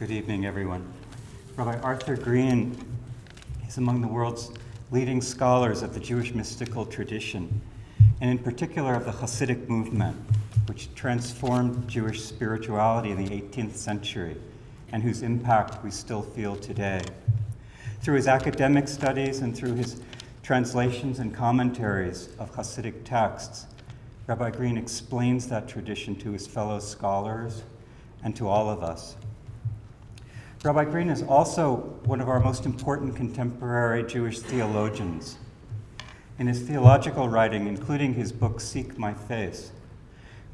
Good evening, everyone. Rabbi Arthur Green is among the world's leading scholars of the Jewish mystical tradition, and in particular of the Hasidic movement, which transformed Jewish spirituality in the 18th century, and whose impact we still feel today. Through his academic studies and through his translations and commentaries of Hasidic texts, Rabbi Green explains that tradition to his fellow scholars and to all of us. Rabbi Green is also one of our most important contemporary Jewish theologians. In his theological writing, including his book, Seek My Face,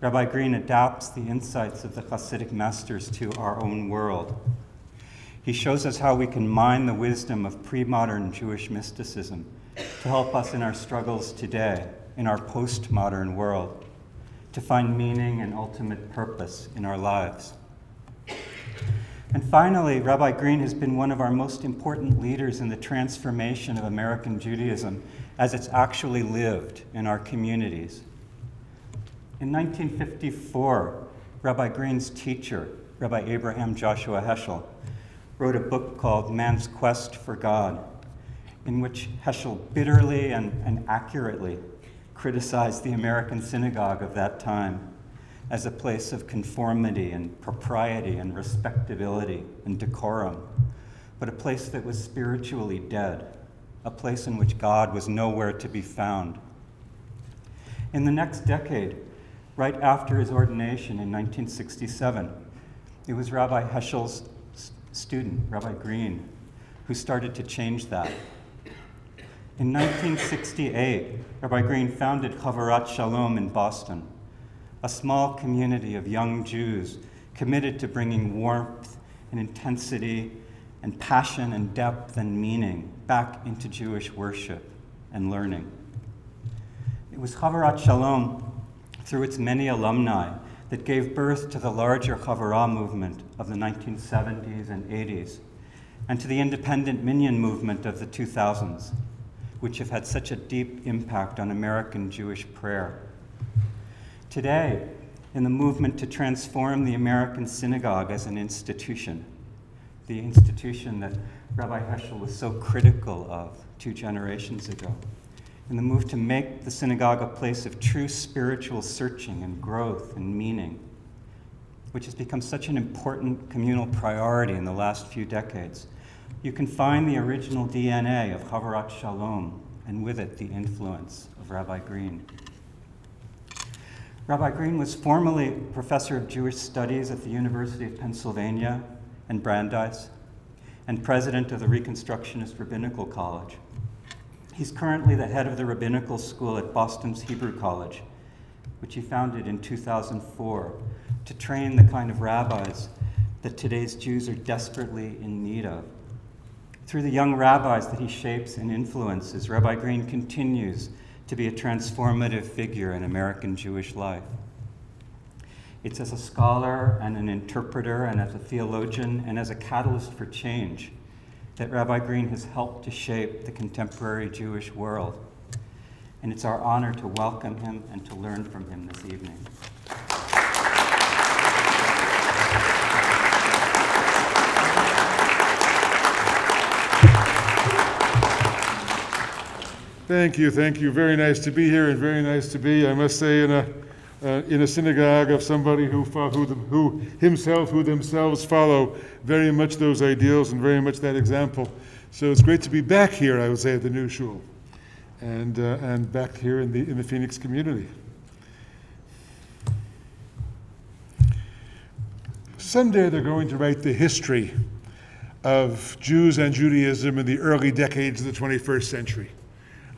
Rabbi Green adapts the insights of the Hasidic masters to our own world. He shows us how we can mine the wisdom of pre-modern Jewish mysticism to help us in our struggles today, in our postmodern world, to find meaning and ultimate purpose in our lives. And finally, Rabbi Green has been one of our most important leaders in the transformation of American Judaism as it's actually lived in our communities. In 1954, Rabbi Green's teacher, Rabbi Abraham Joshua Heschel, wrote a book called Man's Quest for God, in which Heschel bitterly and accurately criticized the American synagogue of that time as a place of conformity and propriety and respectability and decorum, but a place that was spiritually dead, a place in which God was nowhere to be found. In the next decade, right after his ordination in 1967, it was Rabbi Heschel's student, Rabbi Green, who started to change that. In 1968, Rabbi Green founded Chavurat Shalom in Boston, a small community of young Jews committed to bringing warmth and intensity and passion and depth and meaning back into Jewish worship and learning. It was Chavurat Shalom, through its many alumni, that gave birth to the larger Chavurah movement of the 1970s and 80s, and to the independent minyan movement of the 2000s, which have had such a deep impact on American Jewish prayer. Today, in the movement to transform the American synagogue as an institution, the institution that Rabbi Heschel was so critical of 2 generations ago, in the move to make the synagogue a place of true spiritual searching and growth and meaning, which has become such an important communal priority in the last few decades, you can find the original DNA of Chavurat Shalom, and with it, the influence of Rabbi Green. Rabbi Green was formerly professor of Jewish studies at the University of Pennsylvania and Brandeis, and president of the Reconstructionist Rabbinical College. He's currently the head of the rabbinical school at Boston's Hebrew College, which he founded in 2004 to train the kind of rabbis that today's Jews are desperately in need of. Through the young rabbis that he shapes and influences, Rabbi Green continues to be a transformative figure in American Jewish life. It's as a scholar and an interpreter and as a theologian and as a catalyst for change that Rabbi Green has helped to shape the contemporary Jewish world. And it's our honor to welcome him and to learn from him this evening. Thank you, thank you. Very nice to be here, and very nice to be, I must say, in a synagogue of somebody who themselves follow very much those ideals and very much that example. So it's great to be back here, I would say, at the new shul, and back here in the Phoenix community. Someday they're going to write the history of Jews and Judaism in the early decades of the 21st century.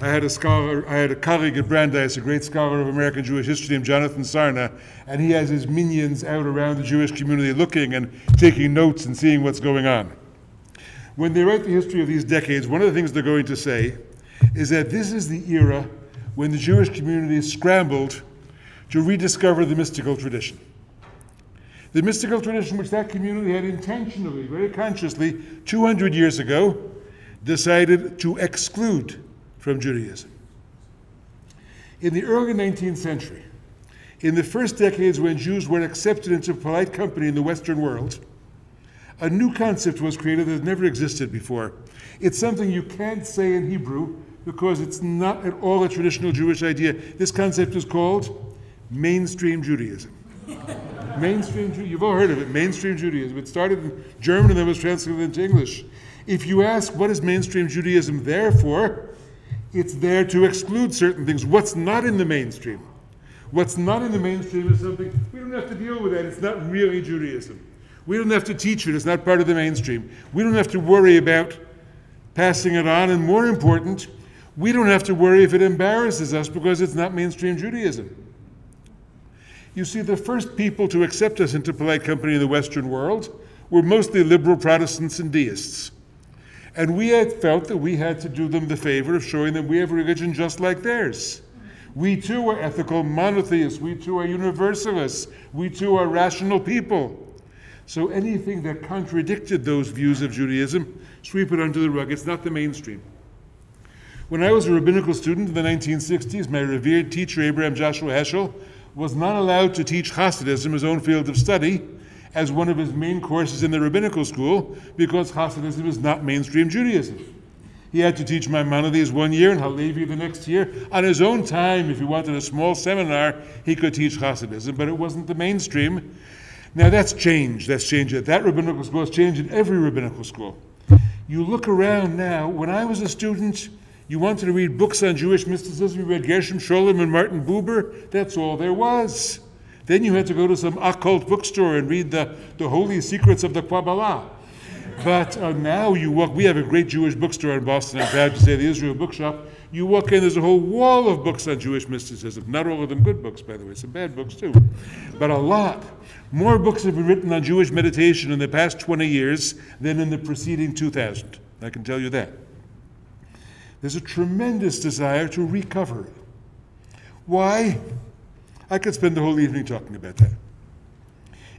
I had a colleague at Brandeis, a great scholar of American Jewish history named Jonathan Sarna, and he has his minions out around the Jewish community looking and taking notes and seeing what's going on. When they write the history of these decades, one of the things they're going to say is that this is the era when the Jewish community scrambled to rediscover the mystical tradition. The mystical tradition which that community had intentionally, very consciously, 200 years ago, decided to exclude from Judaism. In the early 19th century, in the first decades when Jews were accepted into polite company in the Western world, A new concept was created that never existed before. It's something you can't say in Hebrew because it's not at all a traditional Jewish idea. This concept is called mainstream Judaism. Mainstream Judaism, you've all heard of it, mainstream Judaism. It started in German and then was translated into English. If you ask what is mainstream Judaism there for, it's there to exclude certain things. What's not in the mainstream? What's not in the mainstream is something, we don't have to deal with that, it's not really Judaism. We don't have to teach it, it's not part of the mainstream. We don't have to worry about passing it on, and more important, we don't have to worry if it embarrasses us because it's not mainstream Judaism. You see, the first people to accept us into polite company in the Western world were mostly liberal Protestants and deists. And we had felt that we had to do them the favor of showing them we have a religion just like theirs. We too are ethical monotheists. We too are universalists. We too are rational people. So anything that contradicted those views of Judaism, sweep it under the rug. It's not the mainstream. When I was a rabbinical student in the 1960s, my revered teacher, Abraham Joshua Heschel, was not allowed to teach Hasidism, his own field of study, as one of his main courses in the rabbinical school because Hasidism is not mainstream Judaism. He had to teach Maimonides one year and Halevi the next year. On his own time, if he wanted a small seminar, he could teach Hasidism, but it wasn't the mainstream. Now that's changed. That's changed at that rabbinical school. It's changed at every rabbinical school. You look around now. When I was a student, you wanted to read books on Jewish mysticism. You read Gershom Scholem and Martin Buber. That's all there was. Then you had to go to some occult bookstore and read the holy secrets of the Kabbalah. But now you walk, we have a great Jewish bookstore in Boston, I'm proud to say, the Israel Bookshop. You walk in, there's a whole wall of books on Jewish mysticism. Not all of them good books, by the way, some bad books too. But a lot. More books have been written on Jewish meditation in the past 20 years than in the preceding 2000. I can tell you that. There's a tremendous desire to recover. Why? I could spend the whole evening talking about that.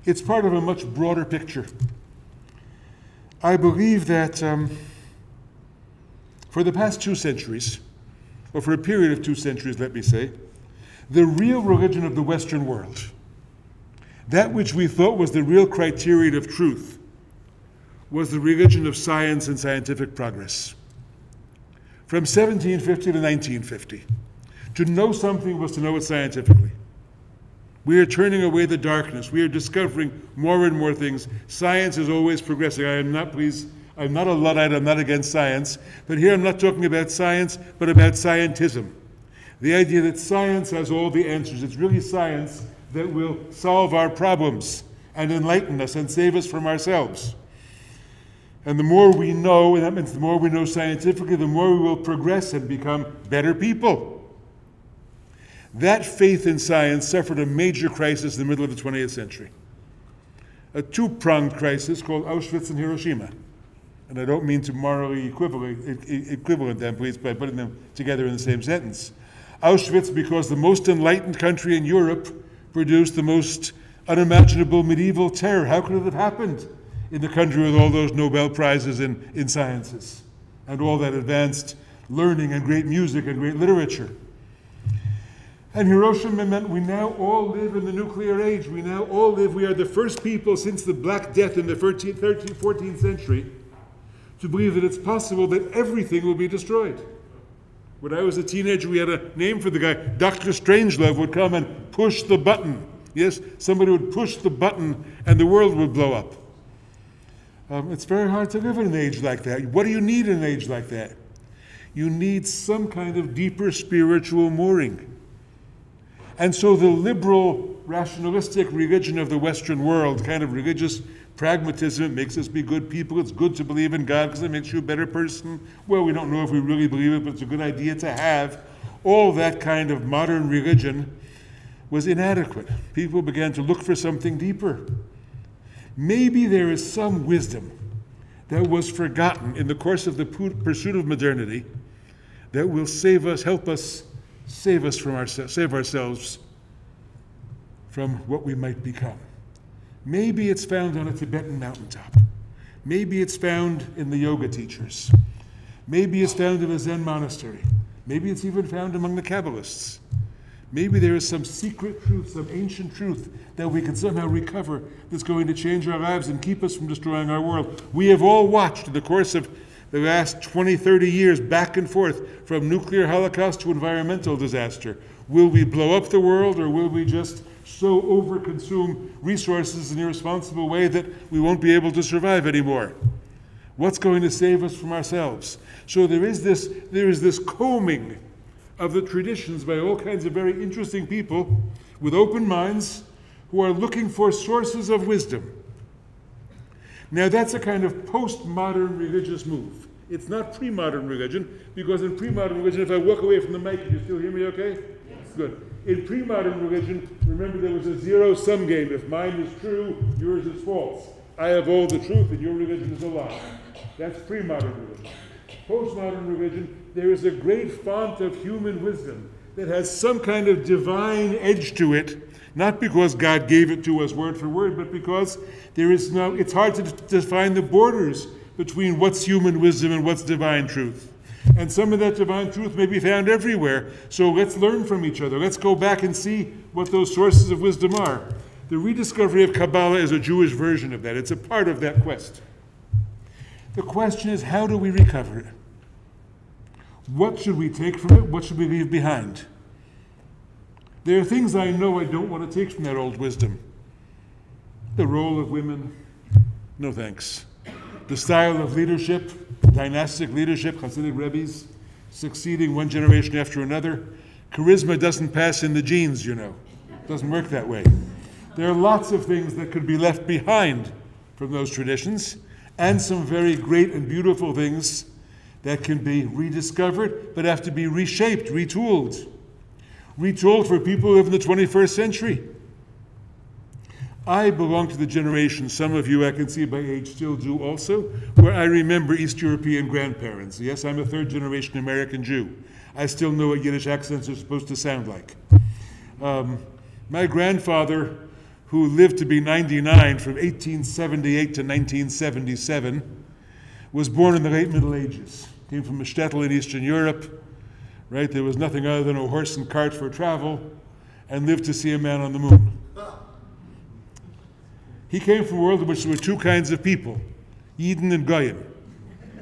It's part of a much broader picture. I believe that for the past 2 centuries, or for a period of 2 centuries, let me say, the real religion of the Western world, that which we thought was the real criterion of truth, was the religion of science and scientific progress. From 1750 to 1950, to know something was to know it scientifically. We are turning away the darkness. We are discovering more and more things. Science is always progressing. I'm not a Luddite, I'm not against science, but here I'm not talking about science, but about scientism. The idea that science has all the answers. It's really science that will solve our problems and enlighten us and save us from ourselves. And the more we know, and that means the more we know scientifically, the more we will progress and become better people. That faith in science suffered a major crisis in the middle of the 20th century. A two-pronged crisis called Auschwitz and Hiroshima. And I don't mean to morally equivalent them, please, by putting them together in the same sentence. Auschwitz, because the most enlightened country in Europe produced the most unimaginable medieval terror. How could it have happened in the country with all those Nobel Prizes in sciences and all that advanced learning and great music and great literature? And Hiroshima meant we now all live in the nuclear age. We now all live, we are the first people since the Black Death in the 14th century to believe that it's possible that everything will be destroyed. When I was a teenager, we had a name for the guy. Dr. Strangelove would come and push the button. Yes, somebody would push the button and the world would blow up. It's very hard to live in an age like that. What do you need in an age like that? You need some kind of deeper spiritual mooring. And so the liberal, rationalistic religion of the Western world, kind of religious pragmatism, it makes us be good people, it's good to believe in God because it makes you a better person. Well, we don't know if we really believe it, but it's a good idea to have. All that kind of modern religion was inadequate. People began to look for something deeper. Maybe there is some wisdom that was forgotten in the course of the pursuit of modernity that will save us, help us, save ourselves from what we might become. Maybe it's found on a Tibetan mountaintop. Maybe it's found in the yoga teachers. Maybe it's found in a Zen monastery. Maybe it's even found among the Kabbalists. Maybe there is some secret truth, some ancient truth that we can somehow recover that's going to change our lives and keep us from destroying our world. We have all watched in the course of the last 20, 30 years back and forth from nuclear holocaust to environmental disaster. Will we blow up the world, or will we just so overconsume resources in an irresponsible way that we won't be able to survive anymore? What's going to save us from ourselves? So there is this combing of the traditions by all kinds of very interesting people with open minds who are looking for sources of wisdom. Now that's a kind of postmodern religious move. It's not pre-modern religion, because in pre-modern religion, if I walk away from the mic, can you still hear me okay? Yes. Good. In pre-modern religion, remember there was a zero-sum game. If mine is true, yours is false. I have all the truth and your religion is a lie. That's pre-modern religion. Postmodern religion, there is a great font of human wisdom that has some kind of divine edge to it, not because God gave it to us word for word, but because there is no, it's hard to define the borders between what's human wisdom and what's divine truth. And some of that divine truth may be found everywhere. So let's learn from each other. Let's go back and see what those sources of wisdom are. The rediscovery of Kabbalah is a Jewish version of that. It's a part of that quest. The question is, how do we recover it? What should we take from it? What should we leave behind? There are things I know I don't want to take from that old wisdom. The role of women, no thanks. The style of leadership, dynastic leadership, Hasidic rebbes, succeeding one generation after another. Charisma doesn't pass in the genes, you know. It doesn't work that way. There are lots of things that could be left behind from those traditions, and some very great and beautiful things that can be rediscovered, but have to be reshaped, retooled. Retooled for people who live in the 21st century. I belong to the generation, some of you I can see by age still do also, where I remember East European grandparents. Yes, I'm a third generation American Jew. I still know what Yiddish accents are supposed to sound like. My grandfather, who lived to be 99 from 1878 to 1977, was born in the late Middle Ages. Came from a shtetl in Eastern Europe, right? There was nothing other than a horse and cart for travel, and lived to see a man on the moon. He came from a world in which there were two kinds of people, Yidden and Goyim.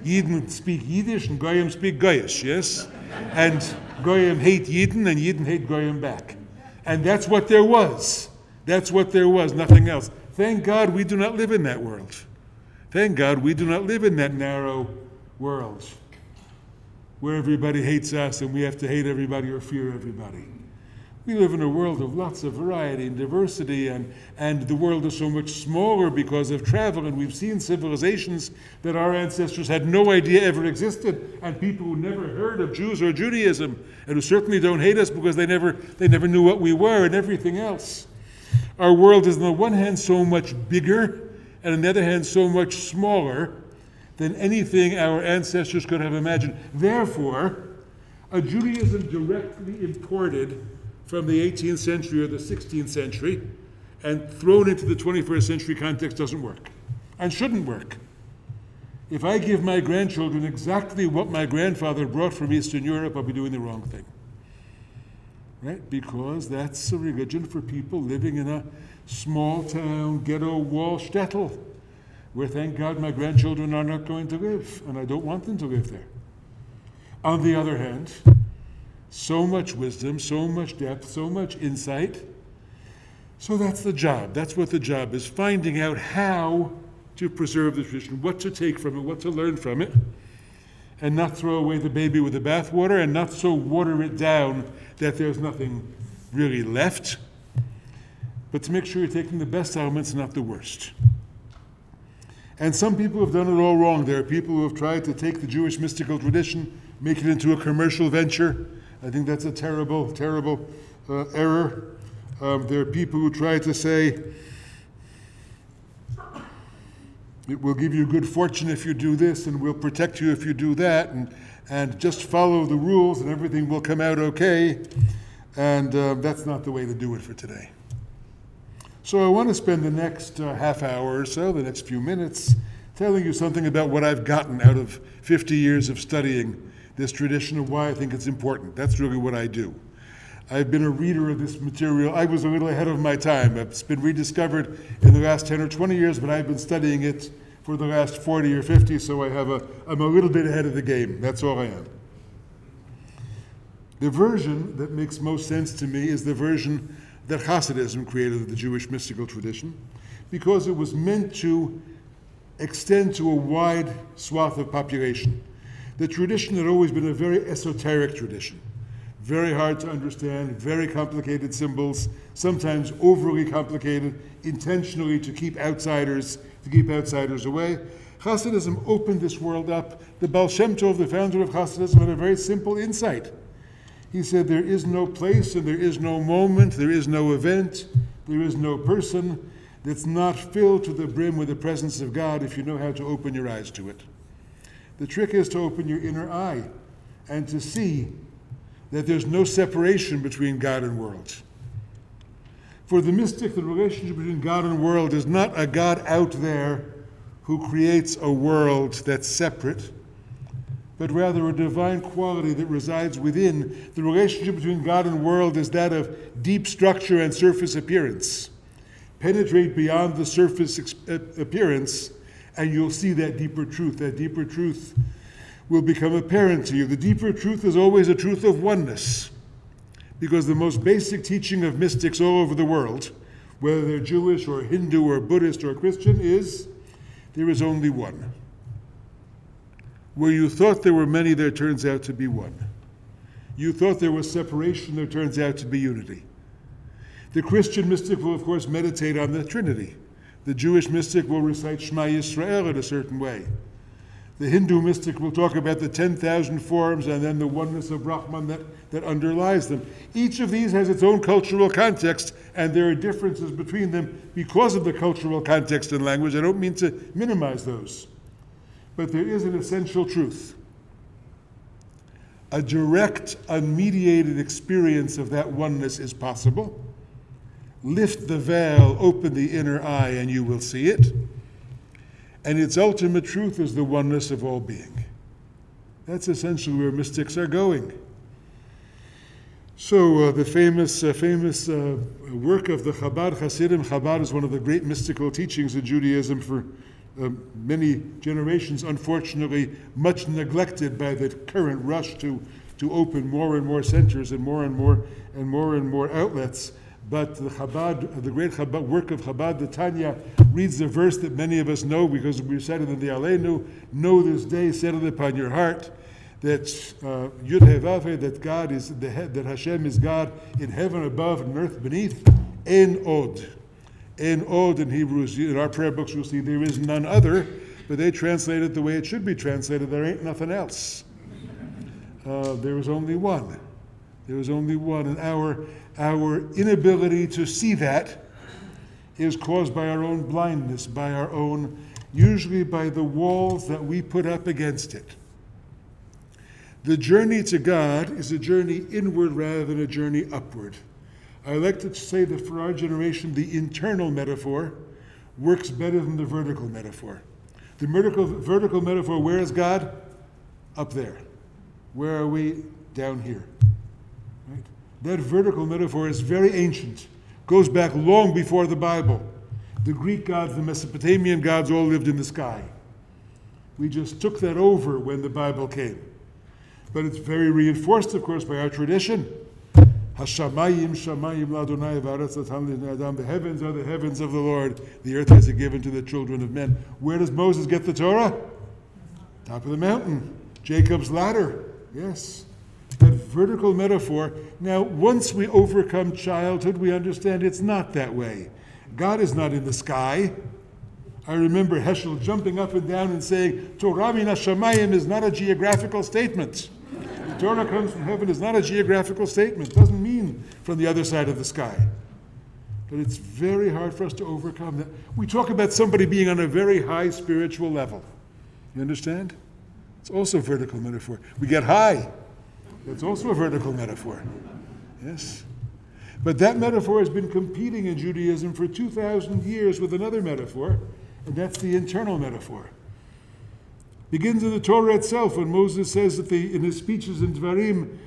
Yidden speak Yiddish and Goyim speak Goyish, yes? And Goyim hate Yidden and Yidden hate Goyim back. And that's what there was. That's what there was, nothing else. Thank God we do not live in that world. Thank God we do not live in that narrow world where everybody hates us and we have to hate everybody or fear everybody. We live in a world of lots of variety and diversity, and the world is so much smaller because of travel, and we've seen civilizations that our ancestors had no idea ever existed, and people who never heard of Jews or Judaism, and who certainly don't hate us because they never knew what we were and everything else. Our world is on the one hand so much bigger, and on the other hand so much smaller than anything our ancestors could have imagined. Therefore, a Judaism directly imported from the 18th century or the 16th century and thrown into the 21st century context doesn't work and shouldn't work. If I give my grandchildren exactly what my grandfather brought from Eastern Europe, I'll be doing the wrong thing, right? Because that's a religion for people living in a small town, ghetto wall, shtetl, where thank God my grandchildren are not going to live, and I don't want them to live there. On the other hand, so much wisdom, so much depth, so much insight. So that's the job. That's what the job is, finding out how to preserve the tradition, what to take from it, what to learn from it, and not throw away the baby with the bathwater, and not so water it down that there's nothing really left, but to make sure you're taking the best elements, not the worst. And some people have done it all wrong. There are people who have tried to take the Jewish mystical tradition, make it into a commercial venture. I think that's a terrible, terrible error. There are people who try to say, it will give you good fortune if you do this, and we'll protect you if you do that, and just follow the rules and everything will come out okay. And that's not the way to do it for today. So I want to spend the next half hour or so, the next few minutes, telling you something about what I've gotten out of 50 years of studying this tradition and why I think it's important. That's really what I do. I've been a reader of this material. I was a little ahead of my time. It's been rediscovered in the last 10 or 20 years, but I've been studying it for the last 40 or 50, so I'm a little bit ahead of the game. That's all I am. The version that makes most sense to me is the version that Hasidism created of the Jewish mystical tradition, because it was meant to extend to a wide swath of population. The tradition had always been a very esoteric tradition, very hard to understand, very complicated symbols, sometimes overly complicated, intentionally to keep outsiders away. Hasidism opened this world up. The Baal Shem Tov, the founder of Hasidism, had a very simple insight. He said, there is no place and there is no moment, there is no event, there is no person that's not filled to the brim with the presence of God if you know how to open your eyes to it. The trick is to open your inner eye and to see that there's no separation between God and world. For the mystic, the relationship between God and world is not a God out there who creates a world that's separate, but rather a divine quality that resides within. The relationship between God and world is that of deep structure and surface appearance. Penetrate beyond the surface appearance, and you'll see that deeper truth. That deeper truth will become apparent to you. The deeper truth is always a truth of oneness, because the most basic teaching of mystics all over the world, whether they're Jewish or Hindu or Buddhist or Christian, is there is only one. Where you thought there were many, there turns out to be one. You thought there was separation, there turns out to be unity. The Christian mystic will, of course, meditate on the Trinity. The Jewish mystic will recite Shema Yisrael in a certain way. The Hindu mystic will talk about the 10,000 forms and then the oneness of Brahman that underlies them. Each of these has its own cultural context, and there are differences between them because of the cultural context and language. I don't mean to minimize those. But there is an essential truth. A direct, unmediated experience of that oneness is possible. Lift the veil, open the inner eye, and you will see it. And its ultimate truth is the oneness of all being. That's essentially where mystics are going. So the famous work of the Chabad Hasidim. Chabad is one of the great mystical teachings in Judaism for many generations, unfortunately much neglected by the current rush to open more and more centers and more outlets. But the great work of Chabad, the Tanya, reads the verse that many of us know because we said it in the Aleinu, know this day, settle it upon your heart, that Yud Hevaveh, that God is the head, that Hashem is God in heaven above and earth beneath, En Od. En Od in Hebrew, in our prayer books, you'll see there is none other, but they translate it the way it should be translated. There ain't nothing else. There is only one. There is only one, and our inability to see that is caused by our own blindness, usually by the walls that we put up against it. The journey to God is a journey inward rather than a journey upward. I like to say that for our generation, the internal metaphor works better than the vertical metaphor. The vertical metaphor, where is God? Up there. Where are we? Down here. Right? That vertical metaphor is very ancient, goes back long before the Bible. The Greek gods, the Mesopotamian gods all lived in the sky. We just took that over when the Bible came. But it's very reinforced, of course, by our tradition. HaShamayim, Shamayim Ladonai V'aretz Atan L'Bnei Adam. The heavens are the heavens of the Lord. The earth has it given to the children of men. Where does Moses get the Torah? Top of the mountain. Jacob's ladder. Yes. That vertical metaphor. Now, once we overcome childhood, we understand it's not that way. God is not in the sky. I remember Heschel jumping up and down and saying, Torah min hashamayim is not a geographical statement. The Torah comes from heaven is not a geographical statement. It doesn't mean from the other side of the sky. But it's very hard for us to overcome that. We talk about somebody being on a very high spiritual level. You understand? It's also a vertical metaphor. We get high. That's also a vertical metaphor, yes? But that metaphor has been competing in Judaism for 2,000 years with another metaphor, and that's the internal metaphor. Begins in the Torah itself when Moses says in his speeches in Dvarim,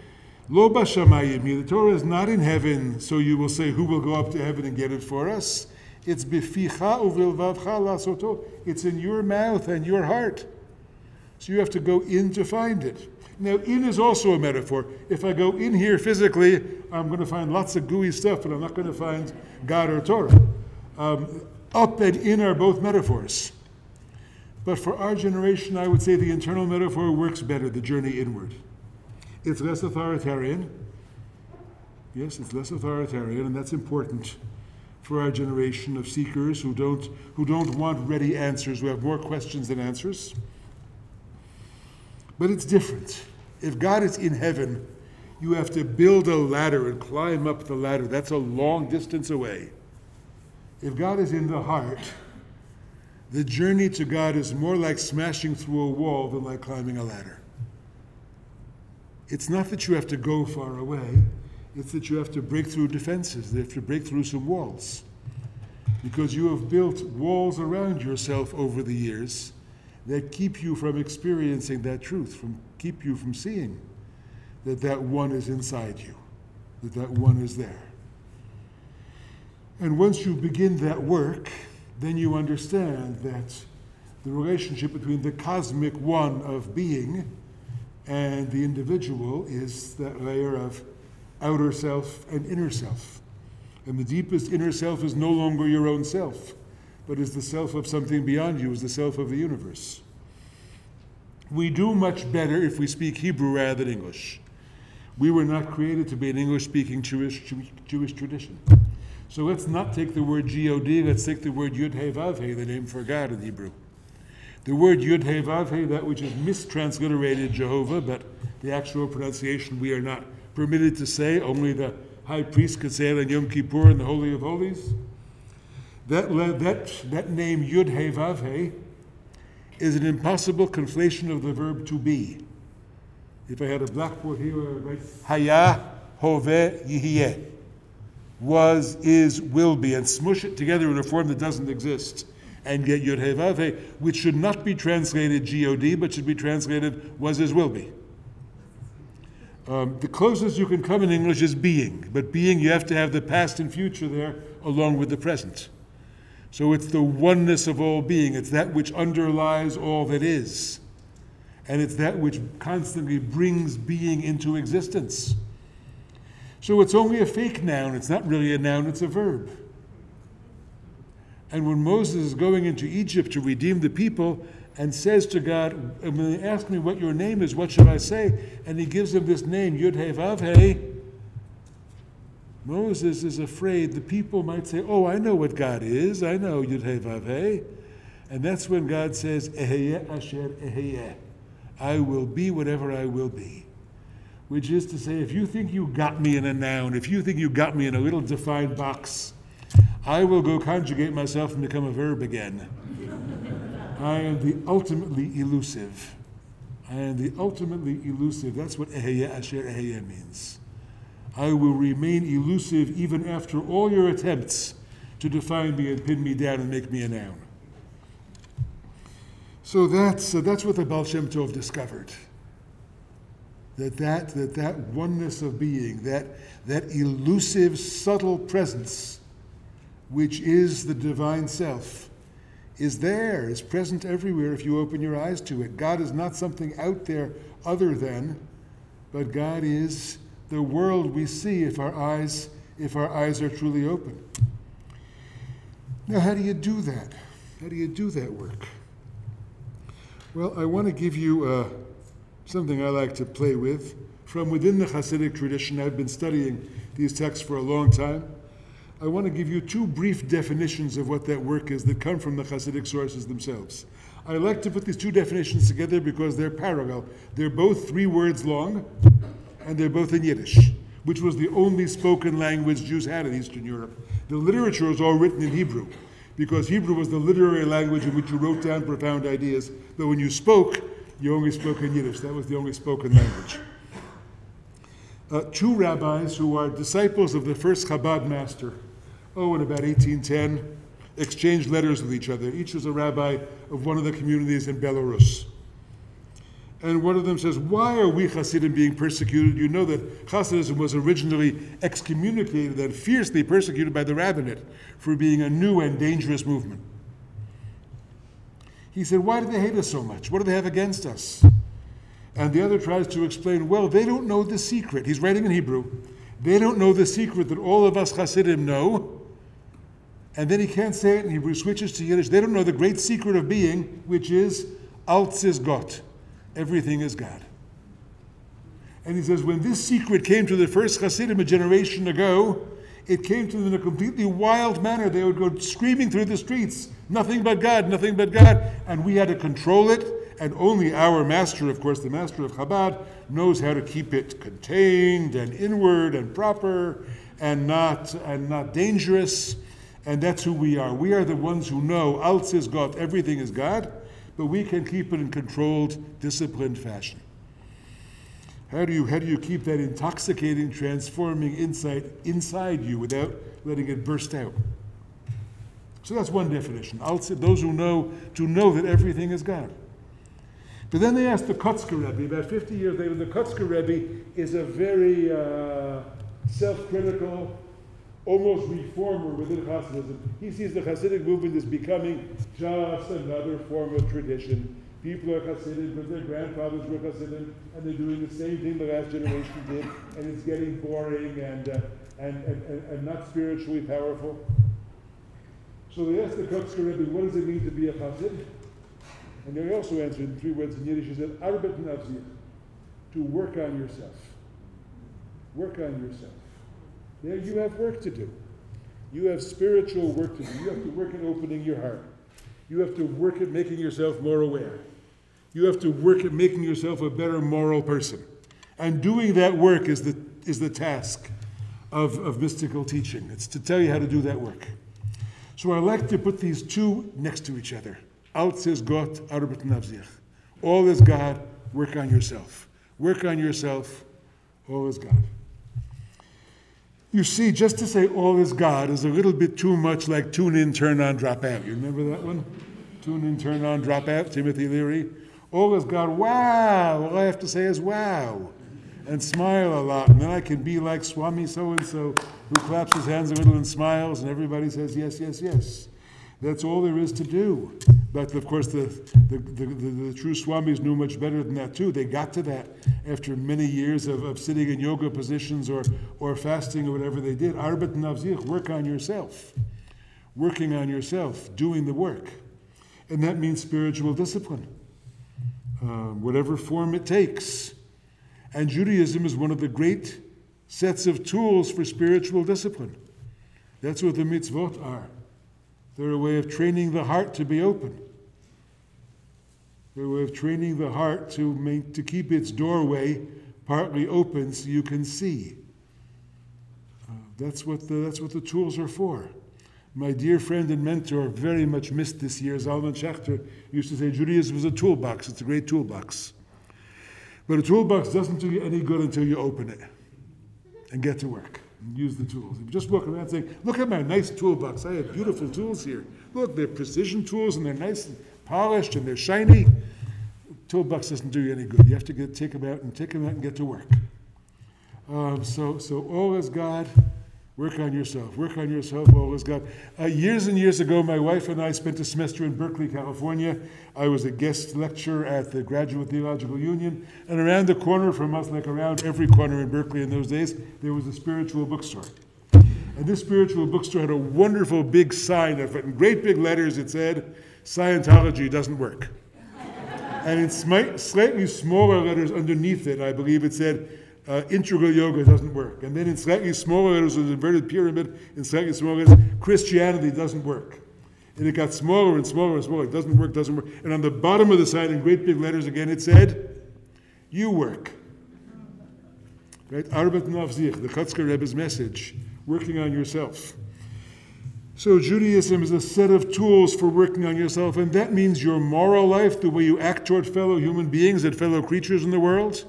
Lo bashamayim, the Torah is not in heaven, so you will say, who will go up to heaven and get it for us? It's bificha uvilvavcha lasoto. It's in your mouth and your heart. So you have to go in to find it. Now, in is also a metaphor. If I go in here physically, I'm going to find lots of gooey stuff, but I'm not going to find God or Torah. Up and in are both metaphors. But for our generation, I would say the internal metaphor works better, the journey inward. It's less authoritarian. Yes, it's less authoritarian, and that's important for our generation of seekers who don't want ready answers, who have more questions than answers. But it's different. If God is in heaven, you have to build a ladder and climb up the ladder. That's a long distance away. If God is in the heart, the journey to God is more like smashing through a wall than like climbing a ladder. It's not that you have to go far away. It's that you have to break through defenses. You have to break through some walls. Because you have built walls around yourself over the years that keep you from experiencing that truth, keep you from seeing that one is inside you, that one is there. And once you begin that work, then you understand that the relationship between the cosmic one of being and the individual is that layer of outer self and inner self. And the deepest inner self is no longer your own self, but is the self of something beyond you, is the self of the universe. We do much better if we speak Hebrew rather than English. We were not created to be an English-speaking Jewish tradition. So let's not take the word G-O-D, let's take the word Yud-Heh-Vav-Heh, the name for God in Hebrew. The word Yud-Heh-Vav-Heh, that which is mistransliterated Jehovah, but the actual pronunciation we are not permitted to say, only the high priest could say it on Yom Kippur in the Holy of Holies. That name, Yud-Heh-Vav-Heh, is an impossible conflation of the verb to be. If I had a blackboard here, I would write, Haya, Hoveh, Yihiyeh. Was, is, will be, and smush it together in a form that doesn't exist, and get Yud-Heh-Vav-Heh, which should not be translated G-O-D, but should be translated was, is, will be. The closest you can come in English is being, but being, you have to have the past and future there along with the present. So it's the oneness of all being. It's that which underlies all that is. And it's that which constantly brings being into existence. So it's only a fake noun. It's not really a noun, it's a verb. And when Moses is going into Egypt to redeem the people and says to God, and when they ask me what your name is, what should I say? And he gives them this name, Yud-Heh-Vav-Heh. Moses is afraid the people might say, oh, I know what God is. I know Yud-Heh-Vav-Heh. And that's when God says, Eheyeh asher eheyeh. I will be whatever I will be. Which is to say, if you think you got me in a noun, if you think you got me in a little defined box, I will go conjugate myself and become a verb again. I am the ultimately elusive. I am the ultimately elusive. That's what Eheyeh asher eheyeh means. I will remain elusive even after all your attempts to define me and pin me down and make me a noun. So that's what the Baal Shem Tov discovered. That oneness of being, that elusive, subtle presence, which is the divine self, is there, is present everywhere if you open your eyes to it. God is not something out there other than, but God is the world we see if our eyes are truly open. Now, how do you do that? How do you do that work? Well, I want to give you something I like to play with. From within the Hasidic tradition, I've been studying these texts for a long time. I want to give you two brief definitions of what that work is that come from the Hasidic sources themselves. I like to put these two definitions together because they're parallel. They're both 3 words long, and they're both in Yiddish, which was the only spoken language Jews had in Eastern Europe. The literature was all written in Hebrew, because Hebrew was the literary language in which you wrote down profound ideas, but when you spoke, you only spoke in Yiddish. That was the only spoken language. 2 rabbis who are disciples of the first Chabad master, in about 1810, exchanged letters with each other. Each was a rabbi of one of the communities in Belarus. and one of them says, why are we Hasidim being persecuted? You know that Hasidism was originally excommunicated and fiercely persecuted by the rabbinate for being a new and dangerous movement. He said, why do they hate us so much? What do they have against us? And the other tries to explain, well, they don't know the secret. He's writing in Hebrew. They don't know the secret that all of us Hasidim know. And then he can't say it in Hebrew, switches to Yiddish. They don't know the great secret of being, which is, Alts is Gott. Everything is God. And he says, when this secret came to the first Hasidim a generation ago, it came to them in a completely wild manner. They would go screaming through the streets, nothing but God, nothing but God. And we had to control it. And only our master, of course, the master of Chabad, knows how to keep it contained and inward and proper and not dangerous. And that's who we are. We are the ones who know, Alts is Gott, everything is God, but we can keep it in controlled, disciplined fashion. How do you keep that intoxicating, transforming insight inside you without letting it burst out? So that's one definition. Those who know, to know that everything is God. But then they asked the Kotzker Rebbe, about 50 years later, the Kotzker Rebbe is a very self-critical, almost reformer within Hasidism. He sees the Hasidic movement as becoming just another form of tradition. People are Hasidic, but their grandfathers were Hasidim, and they're doing the same thing the last generation did, and it's getting boring and not spiritually powerful. So they asked the Kotzker Rebbe, what does it mean to be a Hasid? And they also answered in three words in Yiddish. He said, Arbeiten auf sich, to work on yourself. Work on yourself. There you have work to do. You have spiritual work to do. You have to work at opening your heart. You have to work at making yourself more aware. You have to work at making yourself a better moral person. And doing that work is the task of mystical teaching. It's to tell you how to do that work. So I like to put these two next to each other. Alts is Gott, Arbeiten auf sich. All is God, work on yourself. Work on yourself, all is God. You see, just to say all is God is a little bit too much like tune in, turn on, drop out. You remember that one? Tune in, turn on, drop out, Timothy Leary. All is God, wow, all I have to say is wow. And smile a lot, and then I can be like Swami so-and-so who claps his hands a little and smiles, and everybody says yes, yes, yes. That's all there is to do. But of course the true Swamis knew much better than that too. They got to that after many years of sitting in yoga positions or fasting or whatever they did. Arbeiten auf sich, work on yourself. Working on yourself, doing the work. And that means spiritual discipline, whatever form it takes. And Judaism is one of the great sets of tools for spiritual discipline. That's what the mitzvot are. They're a way of training the heart to be open. They're a way of training the heart to keep its doorway partly open so you can see. That's what the tools are for. My dear friend and mentor, very much missed this year, Zalman Schachter, used to say Judaism is a toolbox. It's a great toolbox. But a toolbox doesn't do you any good until you open it and get to work. Use the tools. If you just walk around saying, look at my nice toolbox, I have beautiful tools here. Look, they're precision tools and they're nice and polished and they're shiny. Toolbox doesn't do you any good. You have to take them out and get to work. So all is God, work on yourself, all is God. Years and years ago, my wife and I spent a semester in Berkeley, California. I was a guest lecturer at the Graduate Theological Union, and around the corner from us, like around every corner in Berkeley in those days, there was a spiritual bookstore. And this spiritual bookstore had a wonderful big sign that in great big letters it said, Scientology doesn't work. And in slightly smaller letters underneath it, I believe it said, integral yoga doesn't work. And then in slightly smaller letters, there's an inverted pyramid, in slightly smaller letters, Christianity doesn't work. And it got smaller and smaller and smaller. It doesn't work. And on the bottom of the side, in great big letters again, it said, you work. Right? Arbeiten auf sich, the Kotzker Rebbe's message, working on yourself. So Judaism is a set of tools for working on yourself, and that means your moral life, the way you act toward fellow human beings and fellow creatures in the world.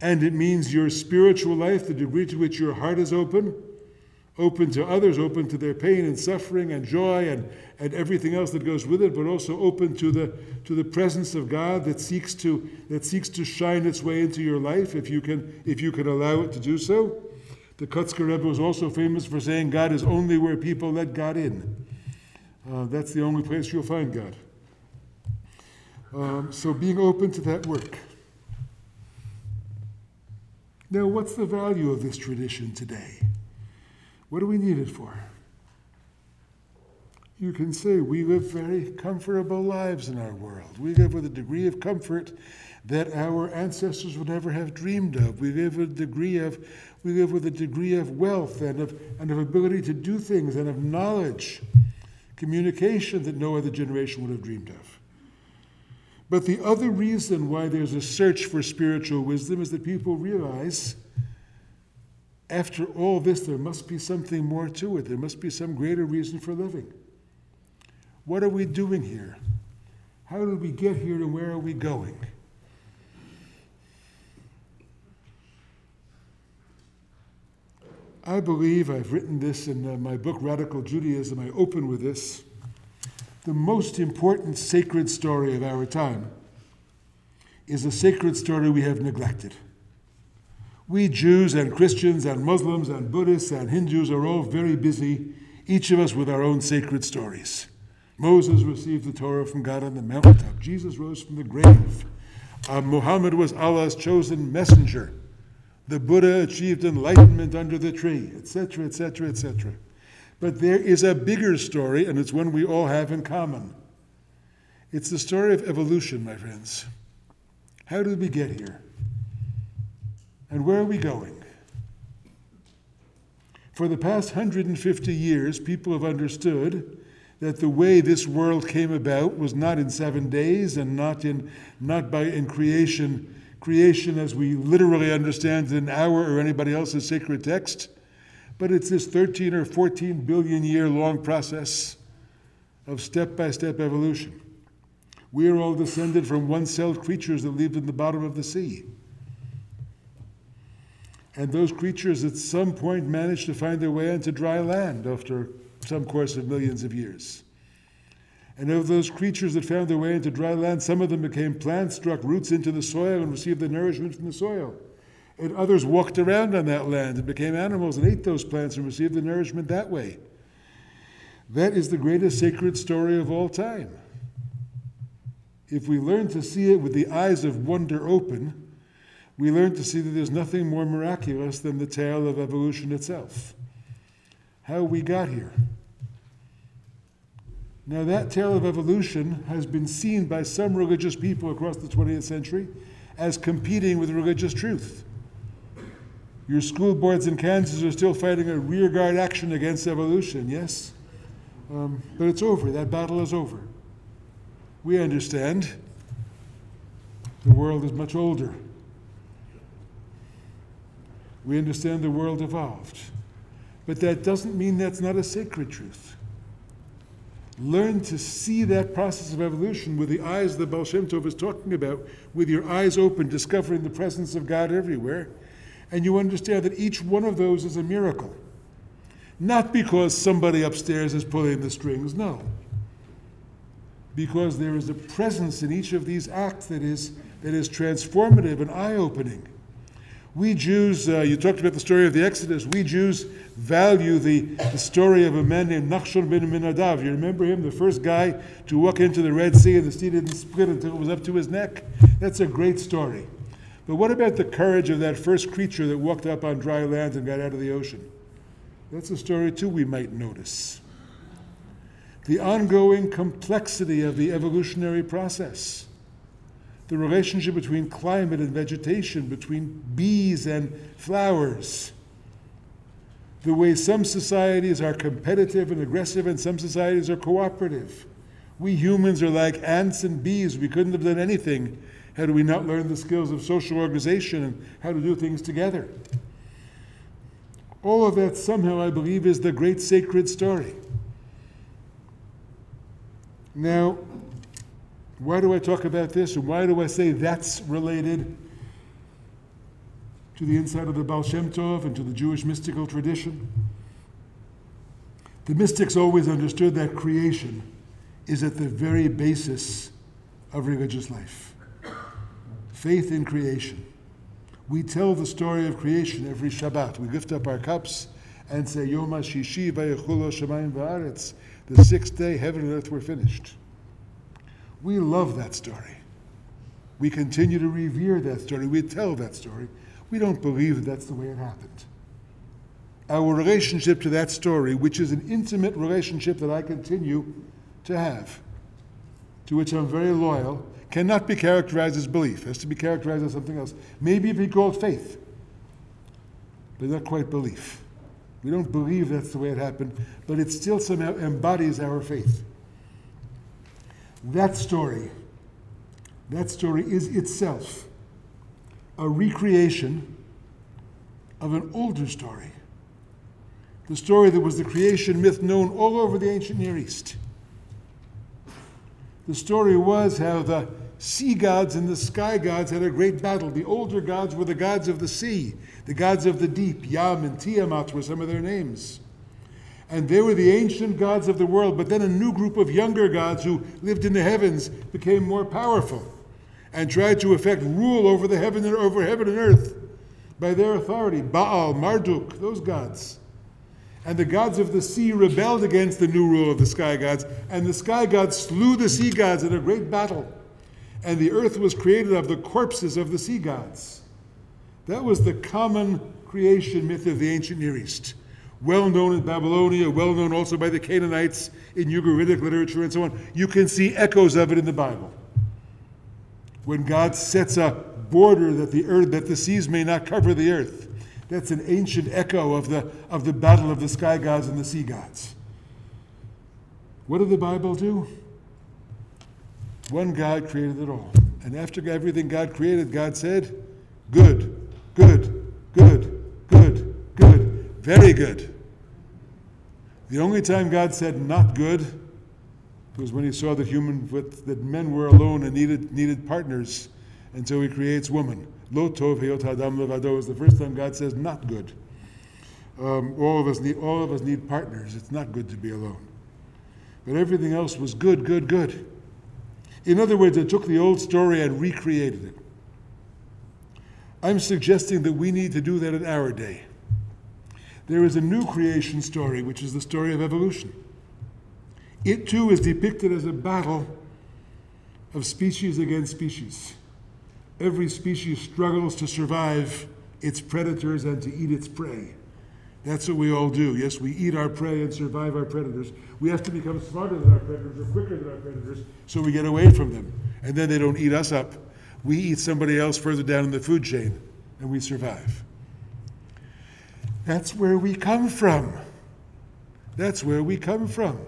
And it means your spiritual life, the degree to which your heart is open, open to others, open to their pain and suffering and joy and everything else that goes with it, but also open to the presence of God that seeks to shine its way into your life if you can allow it to do so. The Kotzker Rebbe was also famous for saying God is only where people let God in. That's the only place you'll find God. So being open to that work. Now, what's the value of this tradition today? What do we need it for? You can say we live very comfortable lives in our world. We live with a degree of comfort that our ancestors would never have dreamed of. We live with a degree of wealth and of ability to do things and of knowledge, communication that no other generation would have dreamed of. But the other reason why there's a search for spiritual wisdom is that people realize after all this, there must be something more to it. There must be some greater reason for living. What are we doing here? How did we get here and where are we going? I believe, I've written this in my book, Radical Judaism, I open with this, the most important sacred story of our time is a sacred story we have neglected. We Jews and Christians and Muslims and Buddhists and Hindus are all very busy, each of us with our own sacred stories. Moses received the Torah from God on the mountaintop. Jesus rose from the grave. Muhammad was Allah's chosen messenger. The Buddha achieved enlightenment under the tree, etc., etc., etc. But there is a bigger story, and it's one we all have in common. It's the story of evolution, my friends. How did we get here? And where are we going? For the past 150 years, people have understood that the way this world came about was not in 7 days and not in creation. Creation as we literally understand in our or anybody else's sacred text, but it's this 13 or 14 billion year long process of step-by-step evolution. We are all descended from one-celled creatures that lived in the bottom of the sea. And those creatures at some point managed to find their way onto dry land after some course of millions of years. And of those creatures that found their way into dry land, some of them became plants, struck roots into the soil, and received the nourishment from the soil. And others walked around on that land and became animals and ate those plants and received the nourishment that way. That is the greatest sacred story of all time. If we learn to see it with the eyes of wonder open, we learn to see that there's nothing more miraculous than the tale of evolution itself. How we got here. Now that tale of evolution has been seen by some religious people across the 20th century as competing with religious truth. Your school boards in Kansas are still fighting a rearguard action against evolution, yes? But it's over, that battle is over. We understand the world is much older. We understand the world evolved. But that doesn't mean that's not a sacred truth. Learn to see that process of evolution with the eyes that Baal Shem Tov is talking about, with your eyes open, discovering the presence of God everywhere. And you understand that each one of those is a miracle. Not because somebody upstairs is pulling the strings, no. Because there is a presence in each of these acts that is transformative and eye-opening. We Jews, you talked about the story of the Exodus, we Jews value the story of a man named Nachshon ben Aminadav. You remember him, the first guy to walk into the Red Sea and the sea didn't split until it was up to his neck? That's a great story. But what about the courage of that first creature that walked up on dry land and got out of the ocean? That's a story too we might notice. The ongoing complexity of the evolutionary process. The relationship between climate and vegetation, between bees and flowers. The way some societies are competitive and aggressive and some societies are cooperative. We humans are like ants and bees. We couldn't have done anything had we not learned the skills of social organization and how to do things together. All of that somehow, I believe, is the great sacred story. Now, why do I talk about this, and why do I say that's related to the insight of the Baal Shem Tov and to the Jewish mystical tradition? The mystics always understood that creation is at the very basis of religious life. Faith in creation. We tell the story of creation every Shabbat. We lift up our cups and say, Yom HaShishi Vayechulo Shemayim Va'aretz. The sixth day, heaven and earth were finished. We love that story. We continue to revere that story. We tell that story. We don't believe that that's the way it happened. Our relationship to that story, which is an intimate relationship that I continue to have, to which I'm very loyal, cannot be characterized as belief. It has to be characterized as something else. Maybe if we call it faith, but not quite belief. We don't believe that's the way it happened, but it still somehow embodies our faith. That story is itself a recreation of an older story. The story that was the creation myth known all over the ancient Near East. The story was how the sea gods and the sky gods had a great battle. The older gods were the gods of the sea, the gods of the deep. Yam and Tiamat were some of their names. And they were the ancient gods of the world, but then a new group of younger gods who lived in the heavens became more powerful and tried to effect rule over the heaven and over heaven and earth by their authority. Baal, Marduk, those gods. And the gods of the sea rebelled against the new rule of the sky gods, and the sky gods slew the sea gods in a great battle. And the earth was created of the corpses of the sea gods. That was the common creation myth of the ancient Near East, well known in Babylonia, well known also by the Canaanites in Ugaritic literature and so on. You can see echoes of it in the Bible. When God sets a border that the seas may not cover the earth, that's an ancient echo of the battle of the sky gods and the sea gods. What did the Bible do? One God created it all. And after everything God created, God said, good, good, good, good, good, very good. The only time God said not good was when he saw that men were alone and needed partners, and so he creates woman. Lo tov heyot hadam levado is the first time God says not good. All of us need partners. It's not good to be alone. But everything else was good, good, good. In other words, it took the old story and recreated it. I'm suggesting that we need to do that in our day. There is a new creation story, which is the story of evolution. It too is depicted as a battle of species against species. Every species struggles to survive its predators and to eat its prey. That's what we all do. Yes, we eat our prey and survive our predators. We have to become smarter than our predators or quicker than our predators so we get away from them. And then they don't eat us up. We eat somebody else further down in the food chain and we survive. That's where we come from. That's where we come from.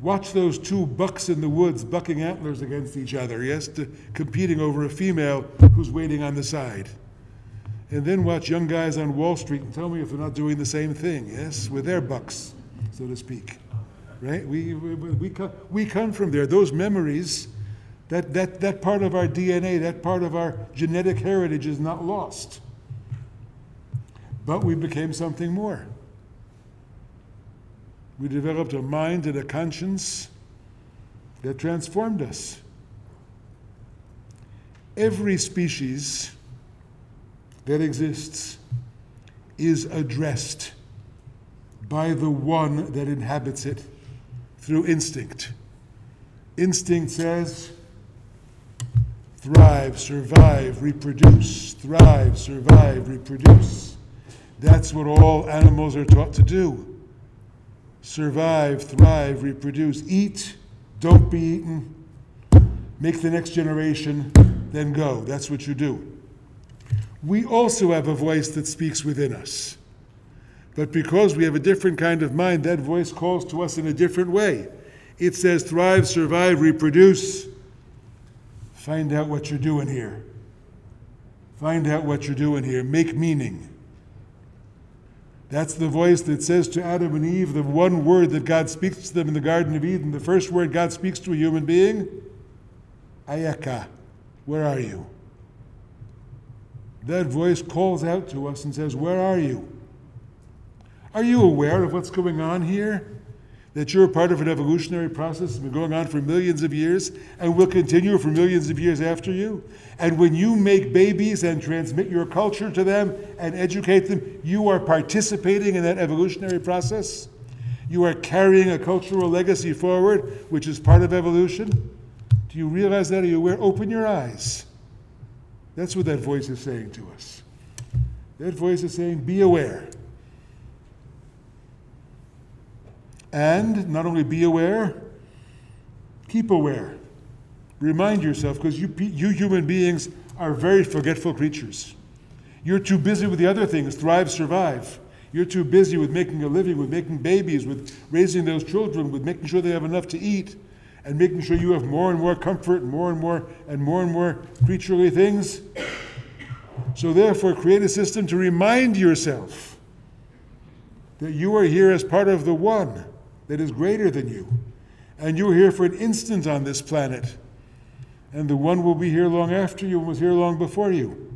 Watch those two bucks in the woods bucking antlers against each other, yes, competing over a female who's waiting on the side. And then watch young guys on Wall Street and tell me if they're not doing the same thing, yes, with their bucks, so to speak, right? We come from there. Those memories, that part of our DNA, that part of our genetic heritage is not lost. But we became something more. We developed a mind and a conscience that transformed us. Every species that exists is addressed by the one that inhabits it through instinct. Instinct says, thrive, survive, reproduce, thrive, survive, reproduce. That's what all animals are taught to do. Survive, thrive, reproduce, eat, don't be eaten, make the next generation, then go. That's what you do. We also have a voice that speaks within us. But because we have a different kind of mind, that voice calls to us in a different way. It says, thrive, survive, reproduce. Find out what you're doing here. Find out what you're doing here. Make meaning. That's the voice that says to Adam and Eve the one word that God speaks to them in the Garden of Eden. The first word God speaks to a human being, Ayaka, where are you? That voice calls out to us and says, where are you? Are you aware of what's going on here? That you're part of an evolutionary process that's been going on for millions of years and will continue for millions of years after you? And when you make babies and transmit your culture to them and educate them, you are participating in that evolutionary process? You are carrying a cultural legacy forward, which is part of evolution? Do you realize that? Are you aware? Open your eyes. That's what that voice is saying to us. That voice is saying, be aware. And not only be aware, keep aware. Remind yourself, because you human beings are very forgetful creatures. You're too busy with the other things, thrive, survive. You're too busy with making a living, with making babies, with raising those children, with making sure they have enough to eat, and making sure you have more and more comfort, and more and more creaturely things. So therefore, create a system to remind yourself that you are here as part of the one that is greater than you. And you're here for an instant on this planet. And the one will be here long after you and was here long before you.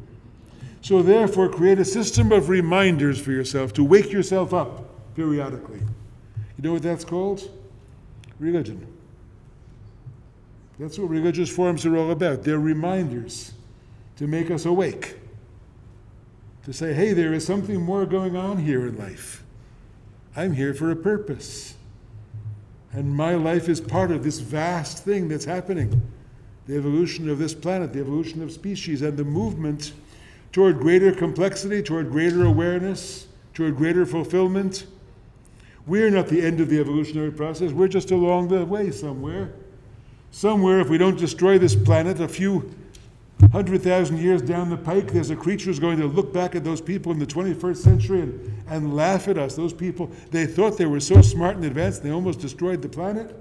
So therefore, create a system of reminders for yourself to wake yourself up periodically. You know what that's called? Religion. That's what religious forms are all about. They're reminders to make us awake. To say, hey, there is something more going on here in life. I'm here for a purpose. And my life is part of this vast thing that's happening. The evolution of this planet, the evolution of species, and the movement toward greater complexity, toward greater awareness, toward greater fulfillment. We're not the end of the evolutionary process. We're just along the way somewhere. Somewhere, if we don't destroy this planet, a few 100,000 years down the pike, there's a creature who's going to look back at those people in the 21st century and laugh at us. Those people, they thought they were so smart and advanced, they almost destroyed the planet.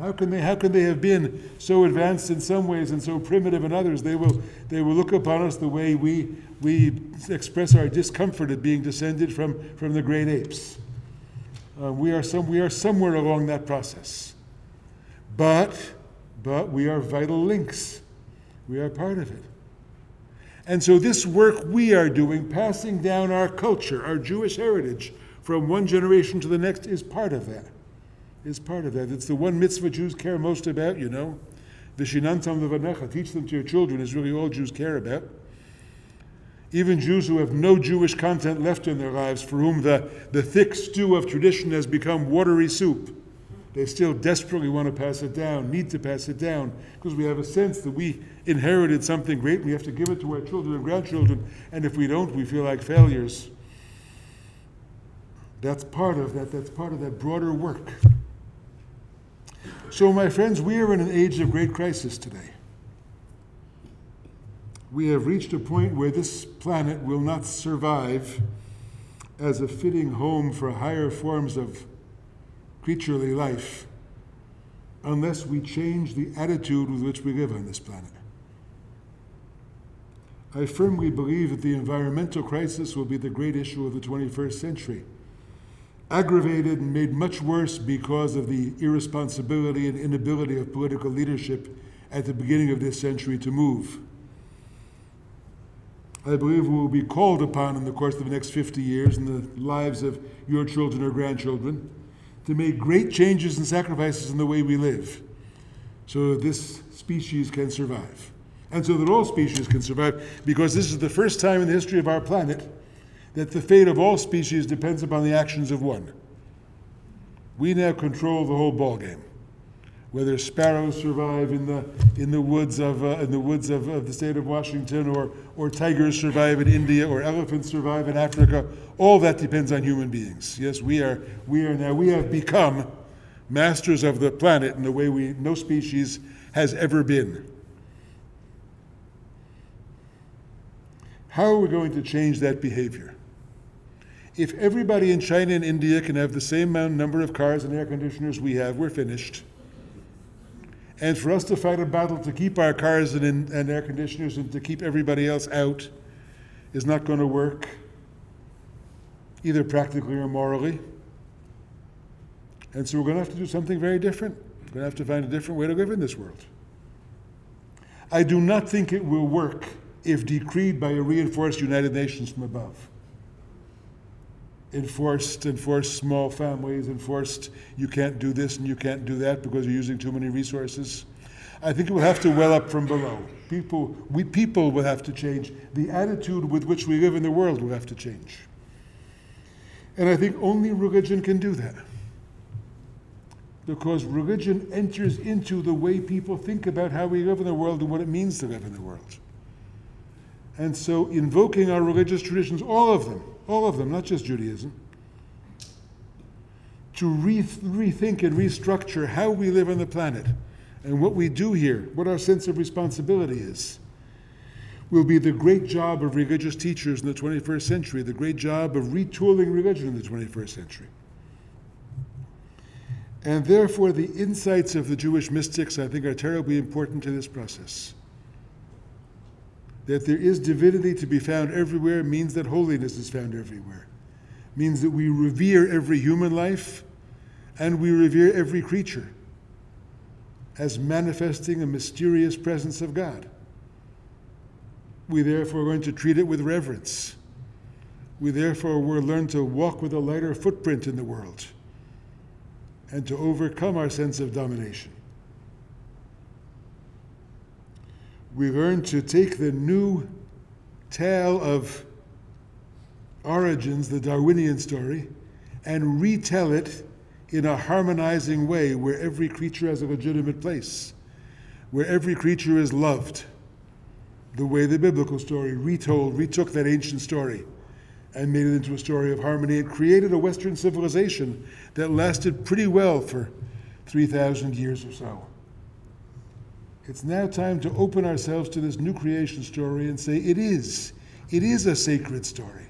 How can they have been so advanced in some ways and so primitive in others? They will look upon us the way we express our discomfort at being descended from the great apes. We are somewhere along that process. But we are vital links. We are part of it. And so this work we are doing, passing down our culture, our Jewish heritage, from one generation to the next, is part of that. It's part of that. It's the one mitzvah Jews care most about, you know. V'shinantam levanecha, teach them to your children, is really all Jews care about. Even Jews who have no Jewish content left in their lives, for whom the thick stew of tradition has become watery soup, they still desperately want to pass it down, need to pass it down, because we have a sense that we inherited something great, and we have to give it to our children and grandchildren, and if we don't, we feel like failures. That's part of that broader work. So my friends, we are in an age of great crisis today. We have reached a point where this planet will not survive as a fitting home for higher forms of creaturely life unless we change the attitude with which we live on this planet. I firmly believe that the environmental crisis will be the great issue of the 21st century, aggravated and made much worse because of the irresponsibility and inability of political leadership at the beginning of this century to move. I believe we will be called upon in the course of the next 50 years in the lives of your children or grandchildren to make great changes and sacrifices in the way we live so that this species can survive. And so that all species can survive, because this is the first time in the history of our planet that the fate of all species depends upon the actions of one. We now control the whole ballgame. Whether sparrows survive in the woods of the state of Washington, or tigers survive in India, or elephants survive in Africa, all that depends on human beings. Yes, we have become masters of the planet in the way no species has ever been. How are we going to change that behavior? If everybody in China and India can have the same number of cars and air conditioners we have, we're finished. And for us to fight a battle to keep our cars and air conditioners and to keep everybody else out is not going to work, either practically or morally. And so we're going to have to do something very different. We're going to have to find a different way to live in this world. I do not think it will work if decreed by a reinforced United Nations from above. enforced small families, enforced you can't do this and you can't do that because you're using too many resources. I think it will have to well up from below. People will have to change. The attitude with which we live in the world will have to change. And I think only religion can do that, because religion enters into the way people think about how we live in the world and what it means to live in the world. And so invoking our religious traditions, all of them, not just Judaism, to rethink and restructure how we live on the planet and what we do here, what our sense of responsibility is, will be the great job of religious teachers in the 21st century, the great job of retooling religion in the 21st century. And therefore, the insights of the Jewish mystics, I think, are terribly important to this process. That there is divinity to be found everywhere means that holiness is found everywhere. Means that we revere every human life and we revere every creature as manifesting a mysterious presence of God. We therefore are going to treat it with reverence. We therefore will learn to walk with a lighter footprint in the world, and to overcome our sense of domination. We learn to take the new tale of origins, the Darwinian story, and retell it in a harmonizing way where every creature has a legitimate place, where every creature is loved, the way the biblical story retook that ancient story and made it into a story of harmony and created a Western civilization that lasted pretty well for 3,000 years or so. It's now time to open ourselves to this new creation story and say it is a sacred story.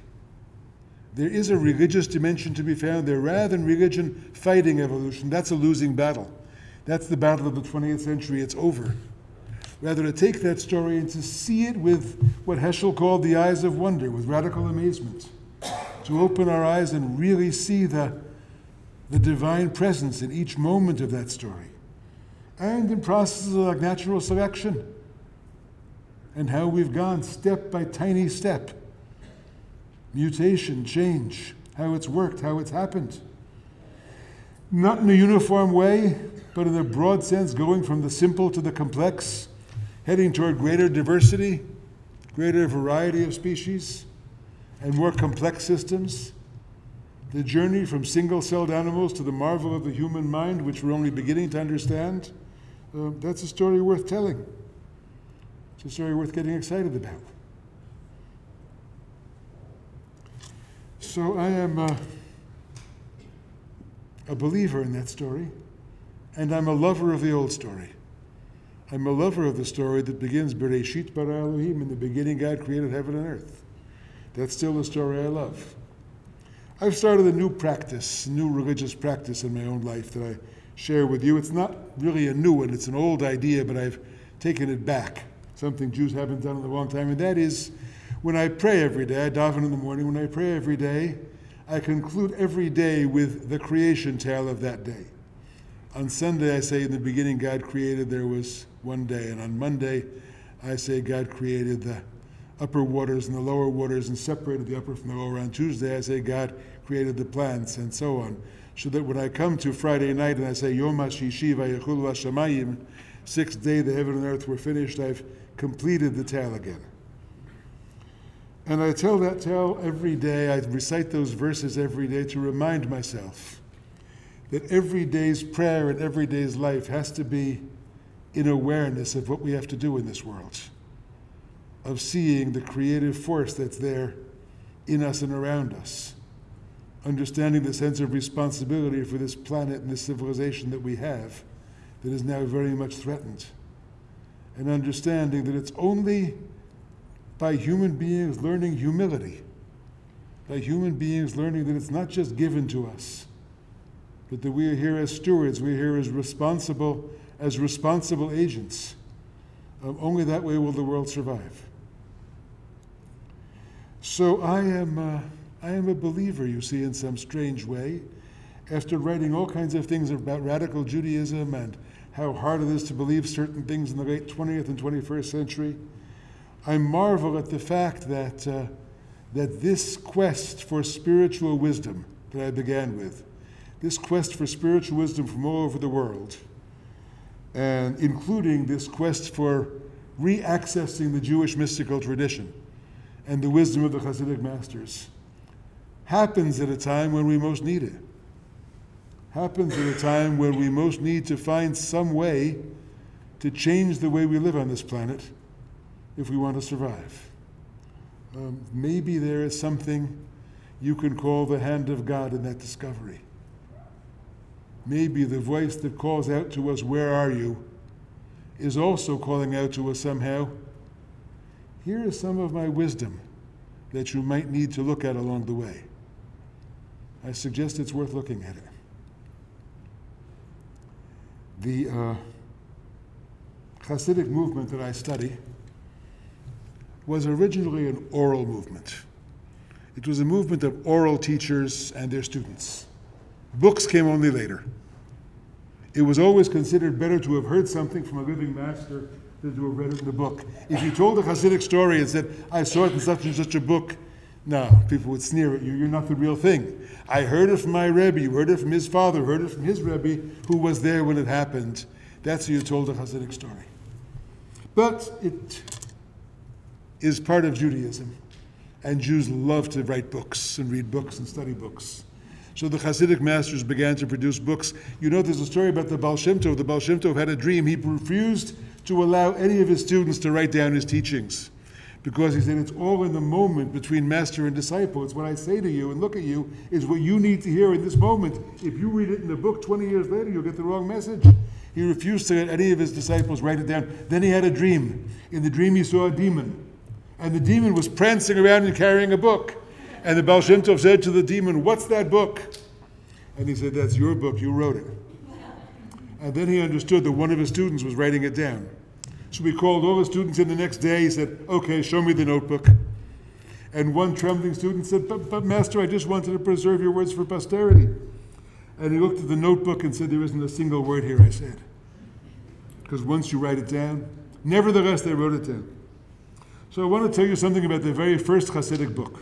There is a religious dimension to be found there, rather than religion fighting evolution. That's a losing battle. That's the battle of the 20th century. It's over. Rather, to take that story and to see it with what Heschel called the eyes of wonder, with radical amazement, to open our eyes and really see the divine presence in each moment of that story, and in processes like natural selection, and how we've gone step by tiny step, mutation, change, how it's worked, how it's happened. Not in a uniform way, but in a broad sense, going from the simple to the complex, heading toward greater diversity, greater variety of species, and more complex systems. The journey from single-celled animals to the marvel of the human mind, which we're only beginning to understand, that's a story worth telling. It's a story worth getting excited about. So I am a believer in that story, and I'm a lover of the old story. I'm a lover of the story that begins, Bereshit bara Elohim, in the beginning God created heaven and earth. That's still a story I love. I've started a new practice, a new religious practice in my own life that I share with you. It's not really a new one, it's an old idea, but I've taken it back, something Jews haven't done in a long time, and that is when I pray every day, I daven in the morning, when I pray every day, I conclude every day with the creation tale of that day. On Sunday, I say, in the beginning, God created, there was one day. And on Monday, I say, God created the upper waters and the lower waters and separated the upper from the lower. On Tuesday, I say, God created the plants and so on. So that when I come to Friday night and I say, Yom HaShishi Vayechulu HaShamayim, 6th day, the heaven and earth were finished, I've completed the tale again. And I tell that tale every day. I recite those verses every day to remind myself that every day's prayer and every day's life has to be in awareness of what we have to do in this world, of seeing the creative force that's there in us and around us, understanding the sense of responsibility for this planet and this civilization that we have that is now very much threatened, and understanding that it's only by human beings learning humility, by human beings learning that it's not just given to us, but that we are here as stewards, we are here as responsible agents. Only that way will the world survive. So I am a believer, you see, in some strange way. After writing all kinds of things about radical Judaism and how hard it is to believe certain things in the late 20th and 21st century, I marvel at the fact that that this quest for spiritual wisdom that I began with, this quest for spiritual wisdom from all over the world, and including this quest for re-accessing the Jewish mystical tradition and the wisdom of the Hasidic masters, happens at a time when we most need it. Happens at a time when we most need to find some way to change the way we live on this planet if we want to survive. Maybe there is something you can call the hand of God in that discovery. Maybe the voice that calls out to us, "Where are you?" is also calling out to us somehow, "Here is some of my wisdom that you might need to look at along the way." I suggest it's worth looking at it. The Hasidic movement that I study was originally an oral movement. It was a movement of oral teachers and their students. Books came only later. It was always considered better to have heard something from a living master than to have read it in a book. If you told a Hasidic story and said, "I saw it in such and such a book," no, people would sneer at you. You're not the real thing. I heard it from my Rebbe, you heard it from his father, heard it from his Rebbe, who was there when it happened. That's how you told a Hasidic story. But it is part of Judaism, and Jews love to write books and read books and study books. So the Hasidic masters began to produce books. You know, there's a story about the Baal Shem Tov. The Baal Shem Tov had a dream. He refused to allow any of his students to write down his teachings because he said it's all in the moment between master and disciple. It's what I say to you and look at you is what you need to hear in this moment. If you read it in a book 20 years later, you'll get the wrong message. He refused to let any of his disciples write it down. Then he had a dream. In the dream, he saw a demon. And the demon was prancing around and carrying a book. And the Baal Shem Tov said to the demon, "What's that book?" And he said, "That's your book, you wrote it." And then he understood that one of his students was writing it down. So he called all the students in the next day. He said, "Okay, show me the notebook." And one trembling student said, but master, I just wanted to preserve your words for posterity." And he looked at the notebook and said, "There isn't a single word here I said." Because once you write it down, nevertheless, they wrote it down. So I want to tell you something about the very first Hasidic book.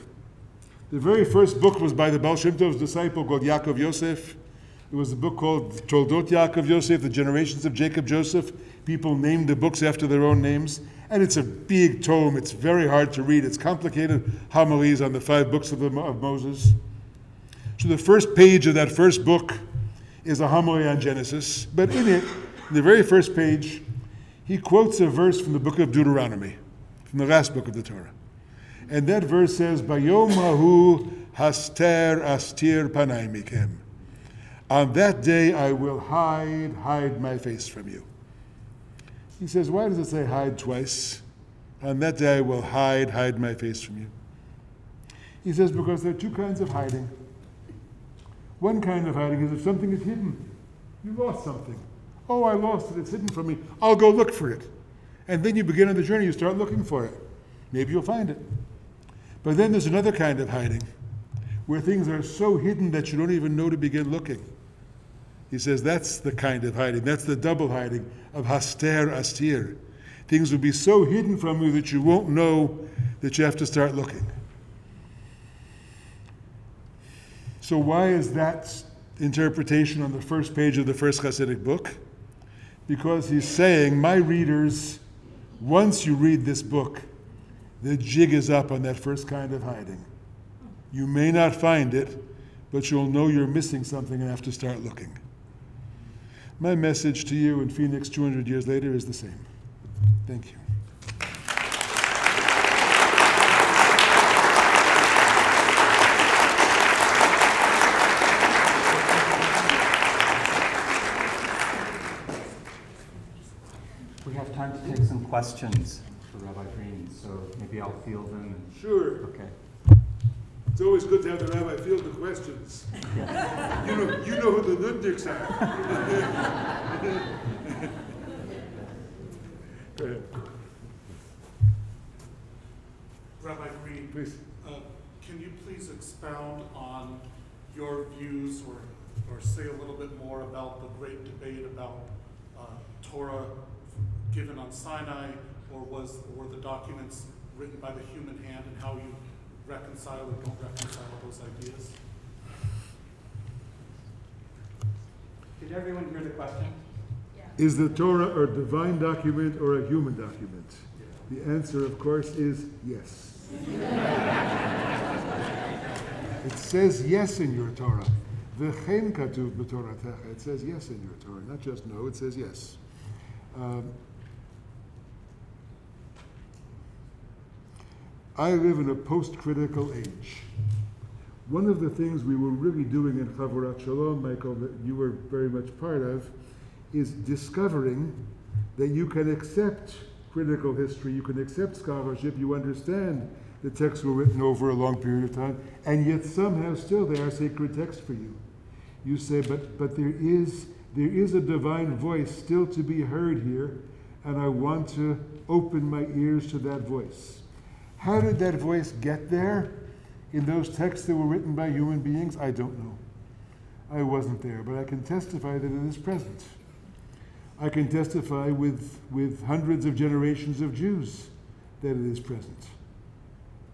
The very first book was by the Baal Shem Tov's disciple called Yaakov Yosef. It was a book called Toldot Yaakov Yosef, The Generations of Jacob Joseph. People named the books after their own names. And it's a big tome. It's very hard to read. It's complicated homilies on the five books of Moses. So the first page of that first book is a homily on Genesis. But in it, in the very first page, he quotes a verse from the book of Deuteronomy, from the last book of the Torah. And that verse says, "Bayom hahu haster astir panai mikem." On that day I will hide my face from you. He says, why does it say hide twice? On that day I will hide my face from you. He says, because there are two kinds of hiding. One kind of hiding is if something is hidden. You lost something. Oh, I lost it. It's hidden from me. I'll go look for it. And then you begin on the journey. You start looking for it. Maybe you'll find it. But then there's another kind of hiding, where things are so hidden that you don't even know to begin looking. He says that's the kind of hiding, that's the double hiding of haster astir. Things will be so hidden from you that you won't know that you have to start looking. So why is that interpretation on the first page of the first Hasidic book? Because he's saying, my readers, once you read this book, the jig is up on that first kind of hiding. You may not find it, but you'll know you're missing something and have to start looking. My message to you in Phoenix 200 years later is the same. Thank you. We have time to take some questions for Rabbi Green, so maybe I'll field them. Sure. Okay. It's always good to have the rabbi field the questions. Yeah. You know who the Ludniks are. Go ahead. Rabbi Green, please. Can you please expound on your views or say a little bit more about the great debate about Torah given on Sinai, or the documents written by the human hand, and how you reconcile with not reconcilable ideas? Did everyone hear the question? Yeah. Is the Torah a divine document or a human document? Yeah. The answer, of course, is yes. It says yes in your Torah. V'chein katuv b'toratecha. It says yes in your Torah, not just no, it says yes. I live in a post-critical age. One of the things we were really doing in Chavurat Shalom, Michael, that you were very much part of, is discovering that you can accept critical history, you can accept scholarship, you understand the texts were written over a long period of time, and yet somehow still they are sacred texts for you. You say, but there is a divine voice still to be heard here, and I want to open my ears to that voice. How did that voice get there in those texts that were written by human beings? I don't know. I wasn't there, but I can testify that it is present. I can testify with hundreds of generations of Jews that it is present.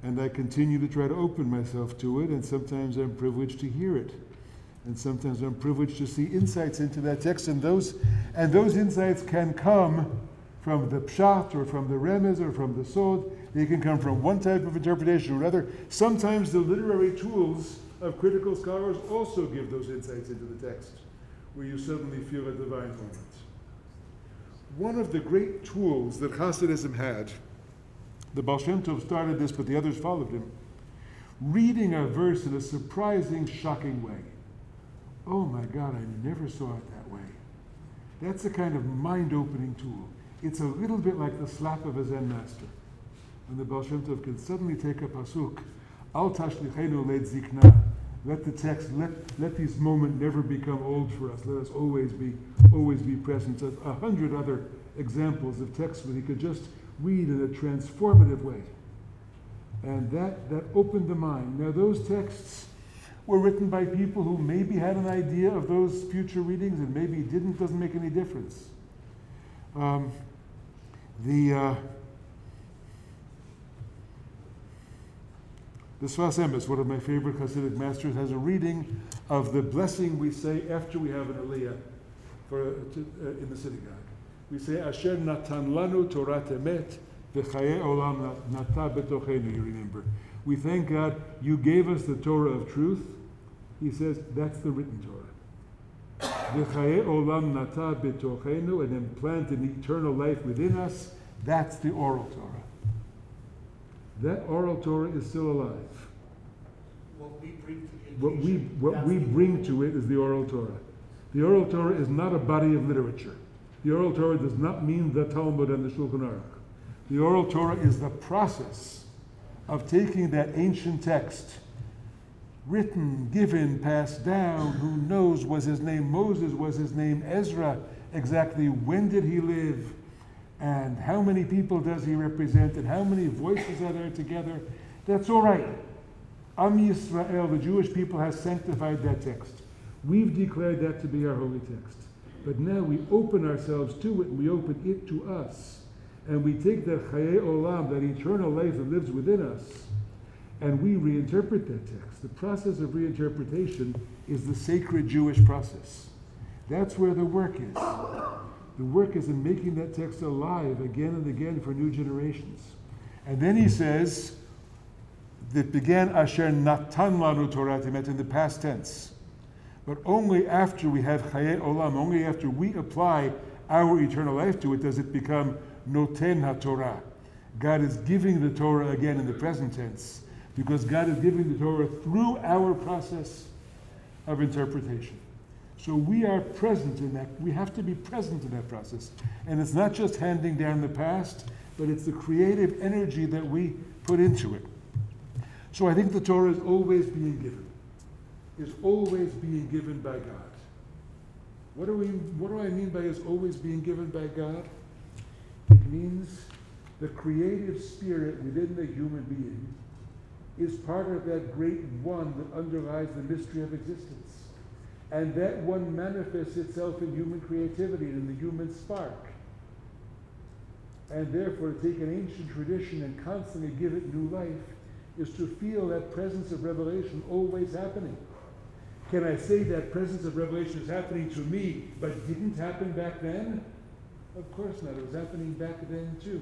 And I continue to try to open myself to it, and sometimes I'm privileged to hear it. And sometimes I'm privileged to see insights into that text, and those insights can come from the pshat, or from the remez, or from the sod. They can come from one type of interpretation or another. Sometimes the literary tools of critical scholars also give those insights into the text, where you suddenly feel a divine moment. One of the great tools that Hasidism had, the Baal Shem Tov started this, but the others followed him, reading a verse in a surprising, shocking way. Oh my God, I never saw it that way. That's a kind of mind-opening tool. It's a little bit like the slap of a Zen master. And the Baal Shem Tov can suddenly take a pasuk, Al tashlichenu leit zikna. Let the text, let this moment never become old for us. Let us always be present. There's 100 other examples of texts where he could just read in a transformative way. And that opened the mind. Now those texts were written by people who maybe had an idea of those future readings and maybe didn't, doesn't make any difference. The Swasemba, one of my favorite Hasidic masters, has a reading of the blessing we say after we have an aliyah in the synagogue. We say, Asher natan lanu torat emet v'chaye olam nata betochenu, you remember. We thank God, you gave us the Torah of truth. He says, that's the written Torah. V'chaye olam nata betochenu, and implant an eternal life within us. That's the oral Torah. That oral Torah is still alive. What we bring to it is the oral Torah. The oral Torah is not a body of literature. The oral Torah does not mean the Talmud and the Shulchan Aruch. The oral Torah is the process of taking that ancient text, written, given, passed down, who knows, was his name Moses, was his name Ezra, exactly when did he live? And how many people does he represent, and how many voices are there together? That's all right. Am Yisrael, the Jewish people, has sanctified that text. We've declared that to be our holy text. But now we open ourselves to it, and we open it to us. And we take that Chaye Olam, that eternal life that lives within us, and we reinterpret that text. The process of reinterpretation is the sacred Jewish process. That's where the work is. The work is in making that text alive again and again for new generations. And then he says, that began Asher Natan Lanu Torat Emet in the past tense. But only after we have Chaye Olam, only after we apply our eternal life to it, does it become Noten HaTorah. God is giving the Torah again in the present tense, because God is giving the Torah through our process of interpretation. So we are present in that, we have to be present in that process. And it's not just handing down the past, but it's the creative energy that we put into it. So I think the Torah is always being given by God. What do I mean by is always being given by God? It means the creative spirit within the human being is part of that great one that underlies the mystery of existence. And that one manifests itself in human creativity, in the human spark. And therefore, to take an ancient tradition and constantly give it new life is to feel that presence of revelation always happening. Can I say that presence of revelation is happening to me, but didn't happen back then? Of course not. It was happening back then too.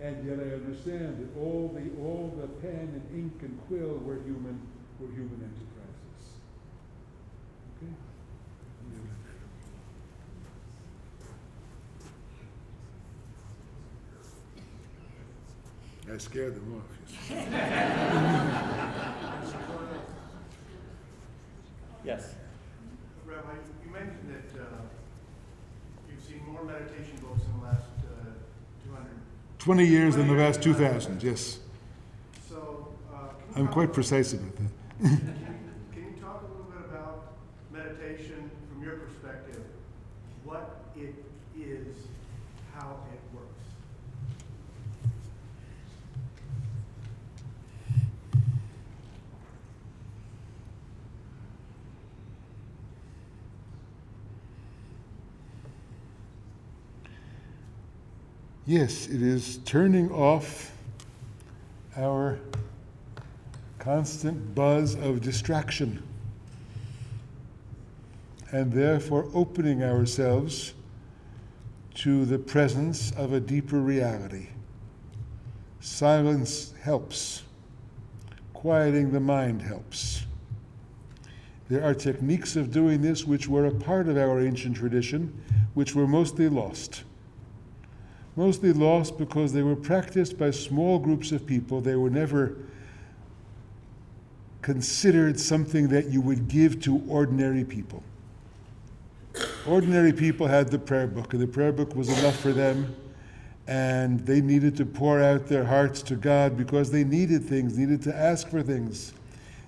And yet I understand that all the pen and ink and quill were human enterprises. Okay? I scared them off. Yes. Rabbi, you mentioned that you've seen more meditation books in the last 20 years than the last 2,000. Yes. So I'm quite precise about that. Can you talk a little bit about meditation from your perspective? What it is, how it works. Yes, it is turning off our constant buzz of distraction and therefore opening ourselves to the presence of a deeper reality. Silence helps. Quieting the mind helps. There are techniques of doing this which were a part of our ancient tradition, which were mostly lost. Mostly lost because they were practiced by small groups of people. They were never considered something that you would give to ordinary people. Ordinary people had the prayer book, and the prayer book was enough for them, and they needed to pour out their hearts to God because they needed things, needed to ask for things,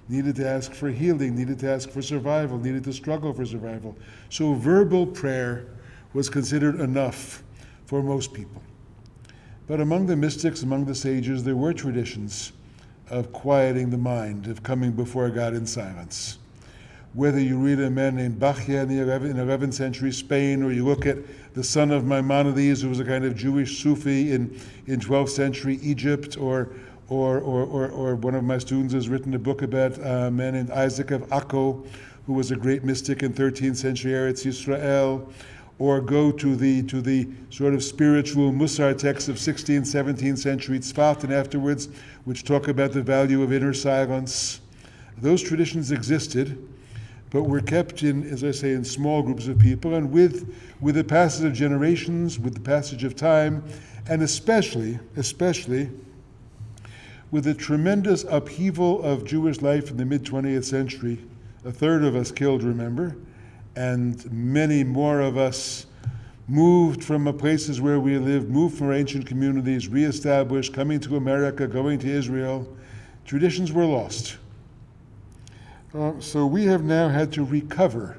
needed to ask for healing, needed to ask for survival, needed to struggle for survival. So verbal prayer was considered enough for most people. But among the mystics, among the sages, there were traditions of quieting the mind, of coming before God in silence. Whether you read a man named Bachia in the 11th century Spain, or you look at the son of Maimonides, who was a kind of Jewish Sufi in 12th century Egypt, or one of my students has written a book about a man named Isaac of Akko, who was a great mystic in 13th century Eretz Yisrael, or go to the sort of spiritual Musar texts of 16th, 17th century Sfat and afterwards, which talk about the value of inner silence. Those traditions existed, but were kept in, as I say, in small groups of people, and with the passage of generations, with the passage of time, and especially with the tremendous upheaval of Jewish life in the mid-20th century. A third of us killed, remember? And many more of us moved from the places where we lived, moved from our ancient communities, reestablished, coming to America, going to Israel. Traditions were lost. So we have now had to recover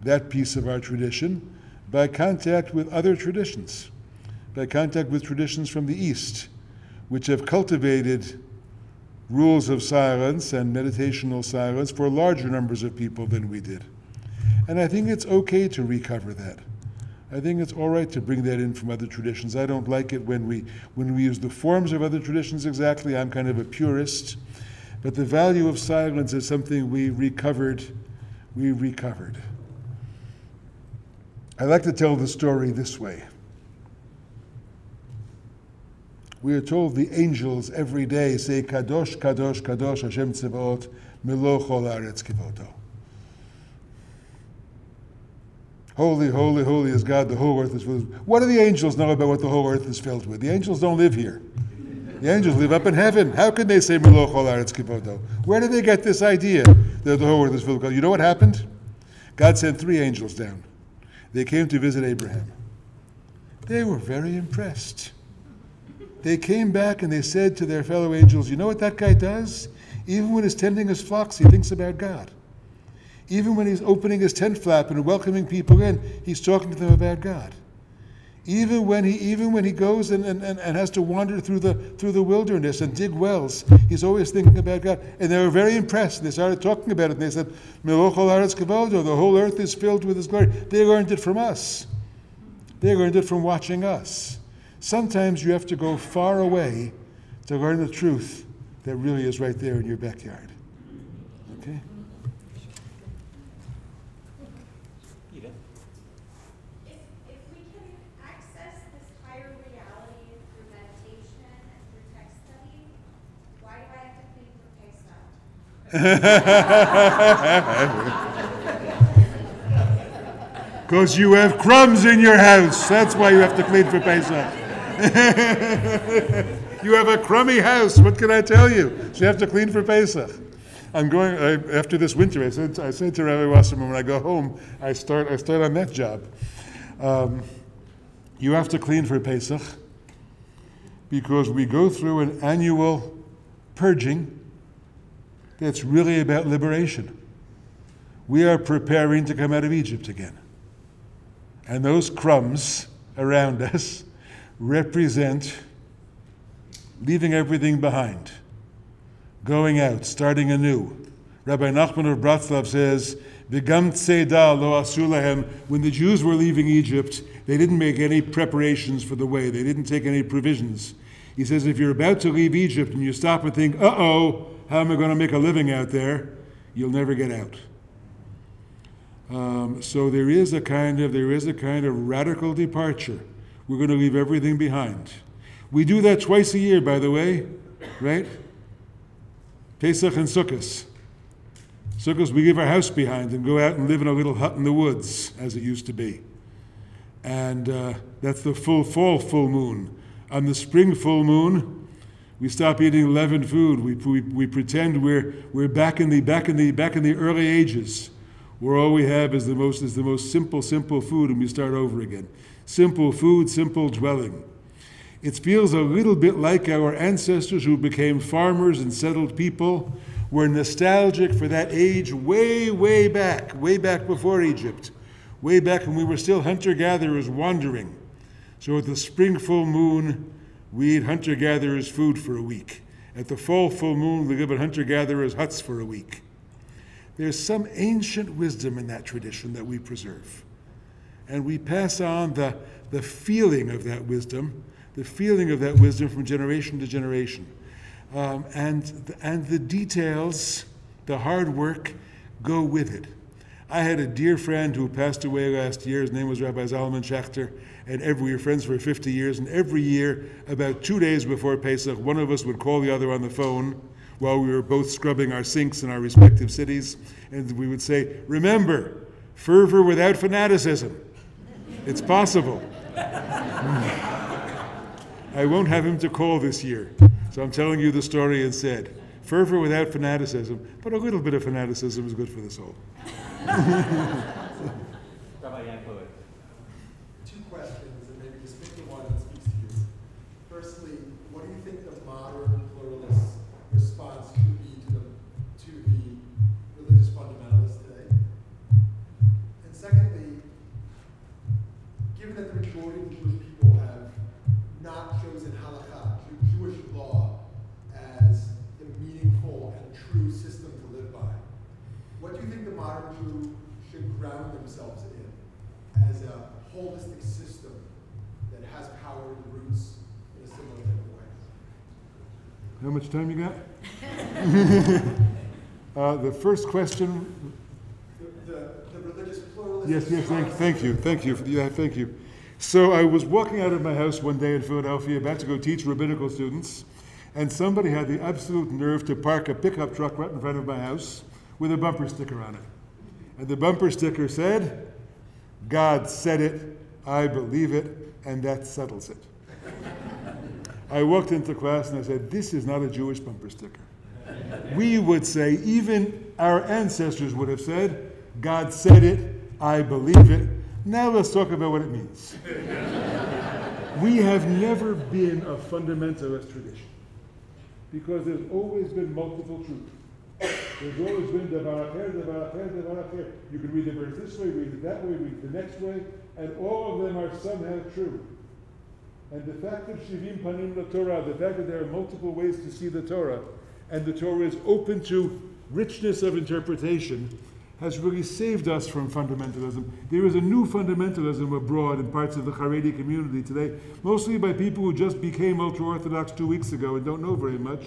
that piece of our tradition by contact with other traditions, by contact with traditions from the East, which have cultivated rules of silence and meditational silence for larger numbers of people than we did. And I think it's okay to recover that. I think it's all right to bring that in from other traditions. I don't like it when we use the forms of other traditions exactly. I'm kind of a purist. But the value of silence is something we recovered. I like to tell the story this way. We are told the angels every day say, Kadosh, Kadosh, Kadosh, Hashem Tzevaot, Melo Chol Haaretz Kivoto. Holy, holy, holy is God, the whole earth is filled with. What do the angels know about what the whole earth is filled with? The angels don't live here. The angels live up in heaven. How can they say, Melo Chol Haaretz Kivoto? Where did they get this idea that the whole earth is filled with God? You know what happened? God sent 3 angels down. They came to visit Abraham. They were very impressed. They came back and they said to their fellow angels, you know what that guy does? Even when he's tending his flocks, he thinks about God. Even when he's opening his tent flap and welcoming people in, he's talking to them about God. Even when he goes and has to wander through the wilderness and dig wells, he's always thinking about God. And they were very impressed. They started talking about it. And they said, Melo Chol Haaretz Kivoto, the whole earth is filled with his glory. They learned it from us. They learned it from watching us. Sometimes you have to go far away to learn the truth that really is right there in your backyard. Okay? Because you have crumbs in your house. That's why you have to clean for Pesach. You have a crummy house. What can I tell you? So you have to clean for Pesach. I'm going after this winter. I said to Rabbi Wasserman, when I go home, I start on that job. You have to clean for Pesach because we go through an annual purging. That's really about liberation. We are preparing to come out of Egypt again. And those crumbs around us represent leaving everything behind, going out, starting anew. Rabbi Nachman of Bratslav says, "V'gam tzeda lo asu lahem." When the Jews were leaving Egypt, they didn't make any preparations for the way. They didn't take any provisions. He says, if you're about to leave Egypt and you stop and think, uh-oh, how am I going to make a living out there? You'll never get out. So there is a kind of radical departure. We're going to leave everything behind. We do that twice a year, by the way, right? Pesach and Sukkot. Sukkot, we leave our house behind and go out and live in a little hut in the woods, as it used to be. And that's the full moon. On the spring full moon, we stop eating leavened food. We pretend we're back in the early ages, where all we have is the most simple food, and we start over again. Simple food, simple dwelling. It feels a little bit like our ancestors who became farmers and settled people were nostalgic for that age way back before Egypt, way back when we were still hunter-gatherers wandering. So at the spring full moon, we eat hunter-gatherers' food for a week. At the fall full moon, we live at hunter-gatherers' huts for a week. There's some ancient wisdom in that tradition that we preserve. And we pass on the feeling of that wisdom, from generation to generation. And the details, the hard work, go with it. I had a dear friend who passed away last year. His name was Rabbi Zalman Schachter. And we were friends for 50 years. And every year, about 2 days before Pesach, one of us would call the other on the phone while we were both scrubbing our sinks in our respective cities. And we would say, remember, fervor without fanaticism. It's possible. I won't have him to call this year. So I'm telling you the story instead. Fervor without fanaticism. But a little bit of fanaticism is good for the soul. Rabbi Yankowitz. Two questions, and maybe just pick the one that speaks to you. Firstly, what do you think the modern pluralist response could be to the religious fundamentalists today? And secondly, given that the majority of Jewish people have not chosen halakha, Jewish law, as the meaningful and true system to live by, what do you think the modern Jew should ground themselves in as a holistic system that has power and roots in a similar type of way? How much time you got? The first question. The religious pluralism. Yes, thank you. So I was walking out of my house one day in Philadelphia, about to go teach rabbinical students, and somebody had the absolute nerve to park a pickup truck right in front of my house with a bumper sticker on it. And the bumper sticker said, "God said it, I believe it, and that settles it." I walked into class and I said, this is not a Jewish bumper sticker. We would say, even our ancestors would have said, "God said it, I believe it. Now let's talk about what it means." We have never been a fundamentalist tradition because there's always been multiple truths. There's always been devar acher. You can read the verse this way, read it that way, read it the next way, and all of them are somehow true. And the fact of shivim panim la Torah, the fact that there are multiple ways to see the Torah, and the Torah is open to richness of interpretation, has really saved us from fundamentalism. There is a new fundamentalism abroad in parts of the Haredi community today, mostly by people who just became ultra-Orthodox 2 weeks ago and don't know very much,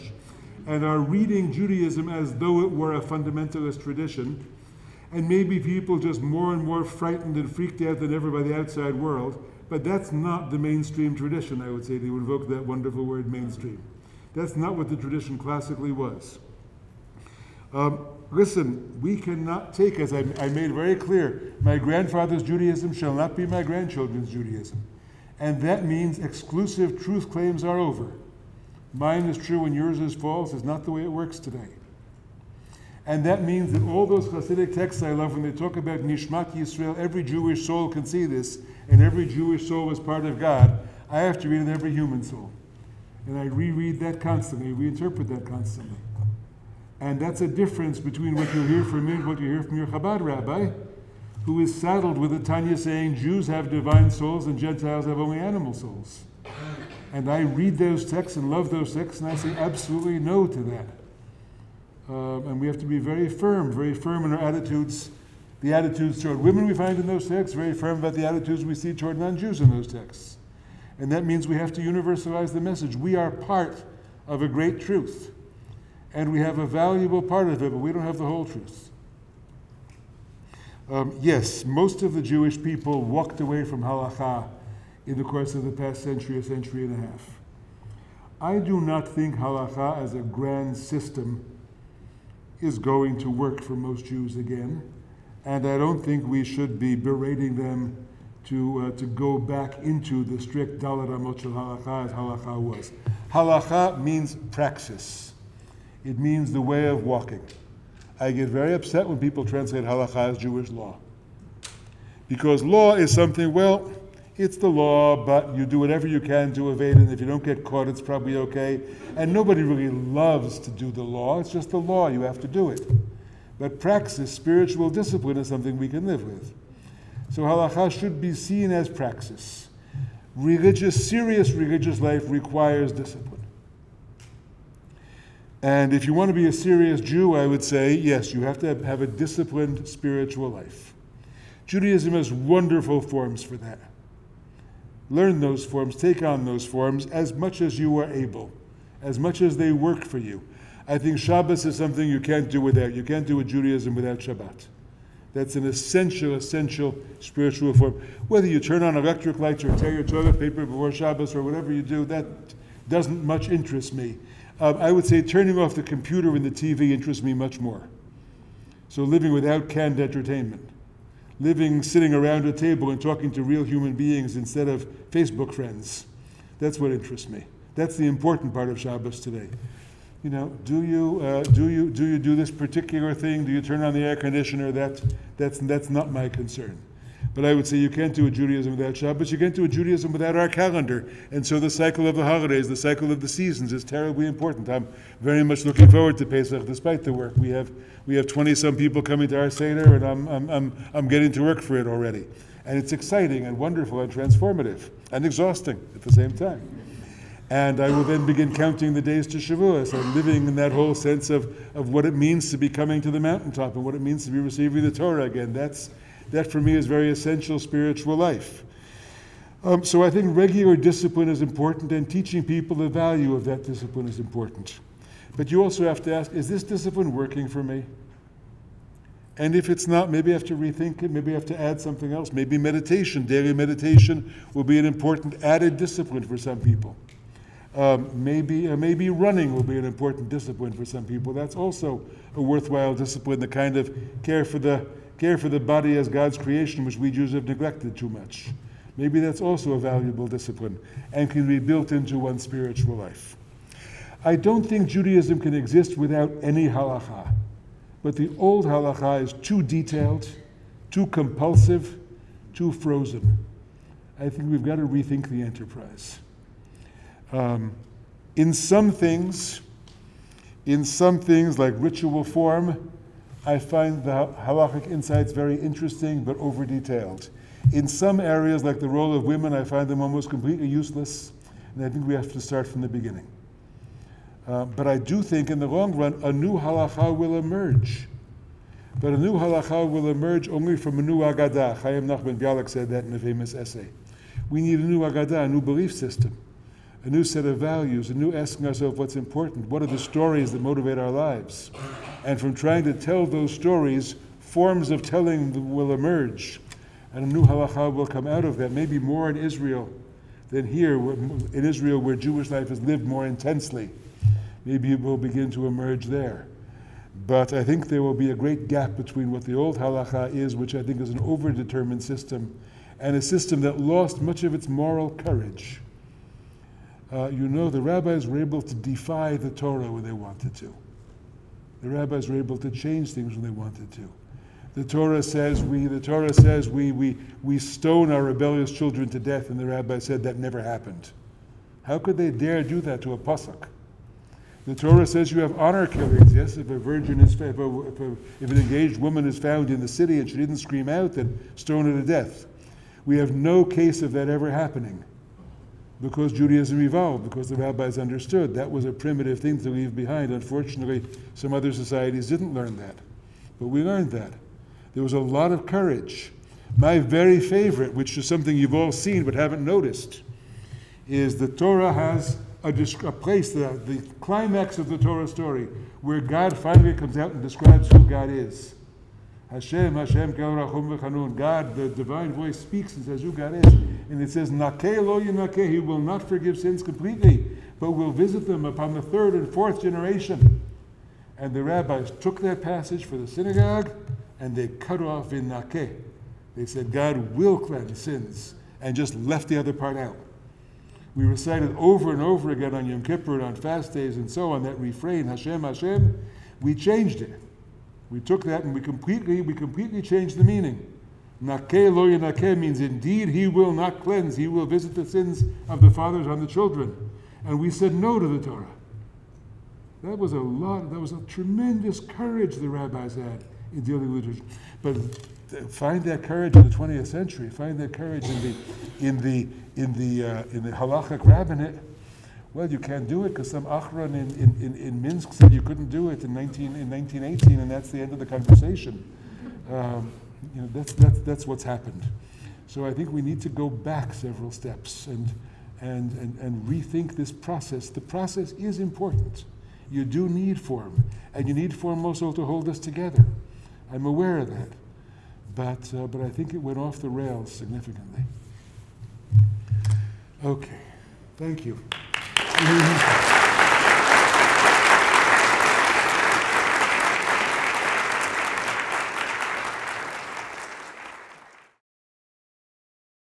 and are reading Judaism as though it were a fundamentalist tradition, and maybe people just more and more frightened and freaked out than ever by the outside world. But that's not the mainstream tradition, I would say, to invoke that wonderful word mainstream. That's not what the tradition classically was. Listen, we cannot take, as I made very clear, my grandfather's Judaism shall not be my grandchildren's Judaism. And that means exclusive truth claims are over. Mine is true and yours is false is not the way it works today. And that means that all those Hasidic texts I love when they talk about Nishmat Yisrael, every Jewish soul can see this, and every Jewish soul is part of God, I have to read in every human soul. And I reread that constantly, reinterpret that constantly. And that's a difference between what you hear from me and what you hear from your Chabad rabbi, who is saddled with a Tanya saying Jews have divine souls and Gentiles have only animal souls. And I read those texts and love those texts, and I say absolutely no to that. And we have to be very firm in our attitudes, the attitudes toward women we find in those texts, very firm about the attitudes we see toward non-Jews in those texts. And that means we have to universalize the message. We are part of a great truth. And we have a valuable part of it, but we don't have the whole truth. Yes, most of the Jewish people walked away from halakha in the course of the past century, a century and a half. I do not think halakha as a grand system is going to work for most Jews again, and I don't think we should be berating them to go back into the strict dalat amot shel halakha as halakha was. Halakha means praxis. It means the way of walking. I get very upset when people translate halakha as Jewish law. Because law is something, well, it's the law, but you do whatever you can to evade it, and if you don't get caught, it's probably okay. And nobody really loves to do the law, it's just the law, you have to do it. But praxis, spiritual discipline, is something we can live with. So halakha should be seen as praxis. Religious, serious religious life requires discipline. And if you want to be a serious Jew, I would say, yes, you have to have a disciplined spiritual life. Judaism has wonderful forms for that. Learn those forms, take on those forms as much as you are able, as much as they work for you. I think Shabbos is something you can't do without. You can't do with Judaism without Shabbat. That's an essential, essential spiritual form. Whether you turn on electric lights or tear your toilet paper before Shabbos or whatever you do, that doesn't much interest me. I would say turning off the computer and the TV interests me much more. So living without canned entertainment. Living, sitting around a table and talking to real human beings instead of Facebook friends. That's what interests me. That's the important part of Shabbos today. You know, do you do this particular thing? Do you turn on the air conditioner? That's not my concern. But I would say you can't do a Judaism without Shabbos, you can't do a Judaism without our calendar. And so the cycle of the holidays, the cycle of the seasons is terribly important. I'm very much looking forward to Pesach despite the work. We have 20-some people coming to our Seder, and I'm getting to work for it already. And it's exciting and wonderful and transformative and exhausting at the same time. And I will then begin counting the days to Shavuos and living in that whole sense of what it means to be coming to the mountaintop and what it means to be receiving the Torah again. That for me is very essential spiritual life. So I think regular discipline is important, and teaching people the value of that discipline is important. But you also have to ask, is this discipline working for me? And if it's not, maybe I have to rethink it, maybe I have to add something else. Maybe meditation, daily meditation will be an important added discipline for some people. Maybe running will be an important discipline for some people. That's also a worthwhile discipline, the kind of care for the body as God's creation, which we Jews have neglected too much. Maybe that's also a valuable discipline and can be built into one's spiritual life. I don't think Judaism can exist without any halakha, but the old halakha is too detailed, too compulsive, too frozen. I think we've got to rethink the enterprise. In some things like ritual form, I find the halakhic insights very interesting, but over-detailed. In some areas, like the role of women, I find them almost completely useless, and I think we have to start from the beginning. But I do think, in the long run, a new halakha will emerge. But a new halacha will emerge only from a new agadah. Chaim Nachman Bialik said that in a famous essay. We need a new agadah, a new belief system, a new set of values, a new asking ourselves what's important, what are the stories that motivate our lives. And from trying to tell those stories, forms of telling will emerge. And a new halacha will come out of that, maybe more in Israel than here, in Israel where Jewish life is lived more intensely. Maybe it will begin to emerge there. But I think there will be a great gap between what the old halacha is, which I think is an overdetermined system, and a system that lost much of its moral courage. You know, the rabbis were able to defy the Torah when they wanted to. The rabbis were able to change things when they wanted to. The Torah says we stone our rebellious children to death, and the rabbi said that never happened. How could they dare do that to a pasuk? The Torah says you have honor killings. Yes, if a virgin is, if an engaged woman is found in the city and she didn't scream out, then stone her to death. We have no case of that ever happening, because Judaism evolved, because the rabbis understood that was a primitive thing to leave behind. Unfortunately, some other societies didn't learn that, but we learned that. There was a lot of courage. My very favorite, which is something you've all seen but haven't noticed, is the Torah has a place, the climax of the Torah story, where God finally comes out and describes who God is. Hashem, Hashem, Kel Rachum V'Chanun. God, the divine voice, speaks and says who God is. And it says, Nakeh lo yinakeh, he will not forgive sins completely, but will visit them upon the third and fourth generation. And the rabbis took that passage for the synagogue, and they cut off Vinakeh. They said, God will cleanse sins, and just left the other part out. We recited over and over again on Yom Kippur and on fast days and so on, that refrain, Hashem, Hashem. We changed it. We took that and we completely changed the meaning. Nakeh lo yinakeh means indeed he will not cleanse, he will visit the sins of the fathers on the children. And we said no to the Torah. That was a lot, that was a tremendous courage the rabbis had in dealing with it. But find that courage in the 20th century. Find that courage in the halachic rabbinate. Well, you can't do it because some achron in Minsk said you couldn't do it in 1918, and that's the end of the conversation. You know, that's what's happened. So I think we need to go back several steps and rethink this process. The process is important. You do need form, and you need form also to hold us together. I'm aware of that. But I think it went off the rails significantly. Okay, thank you.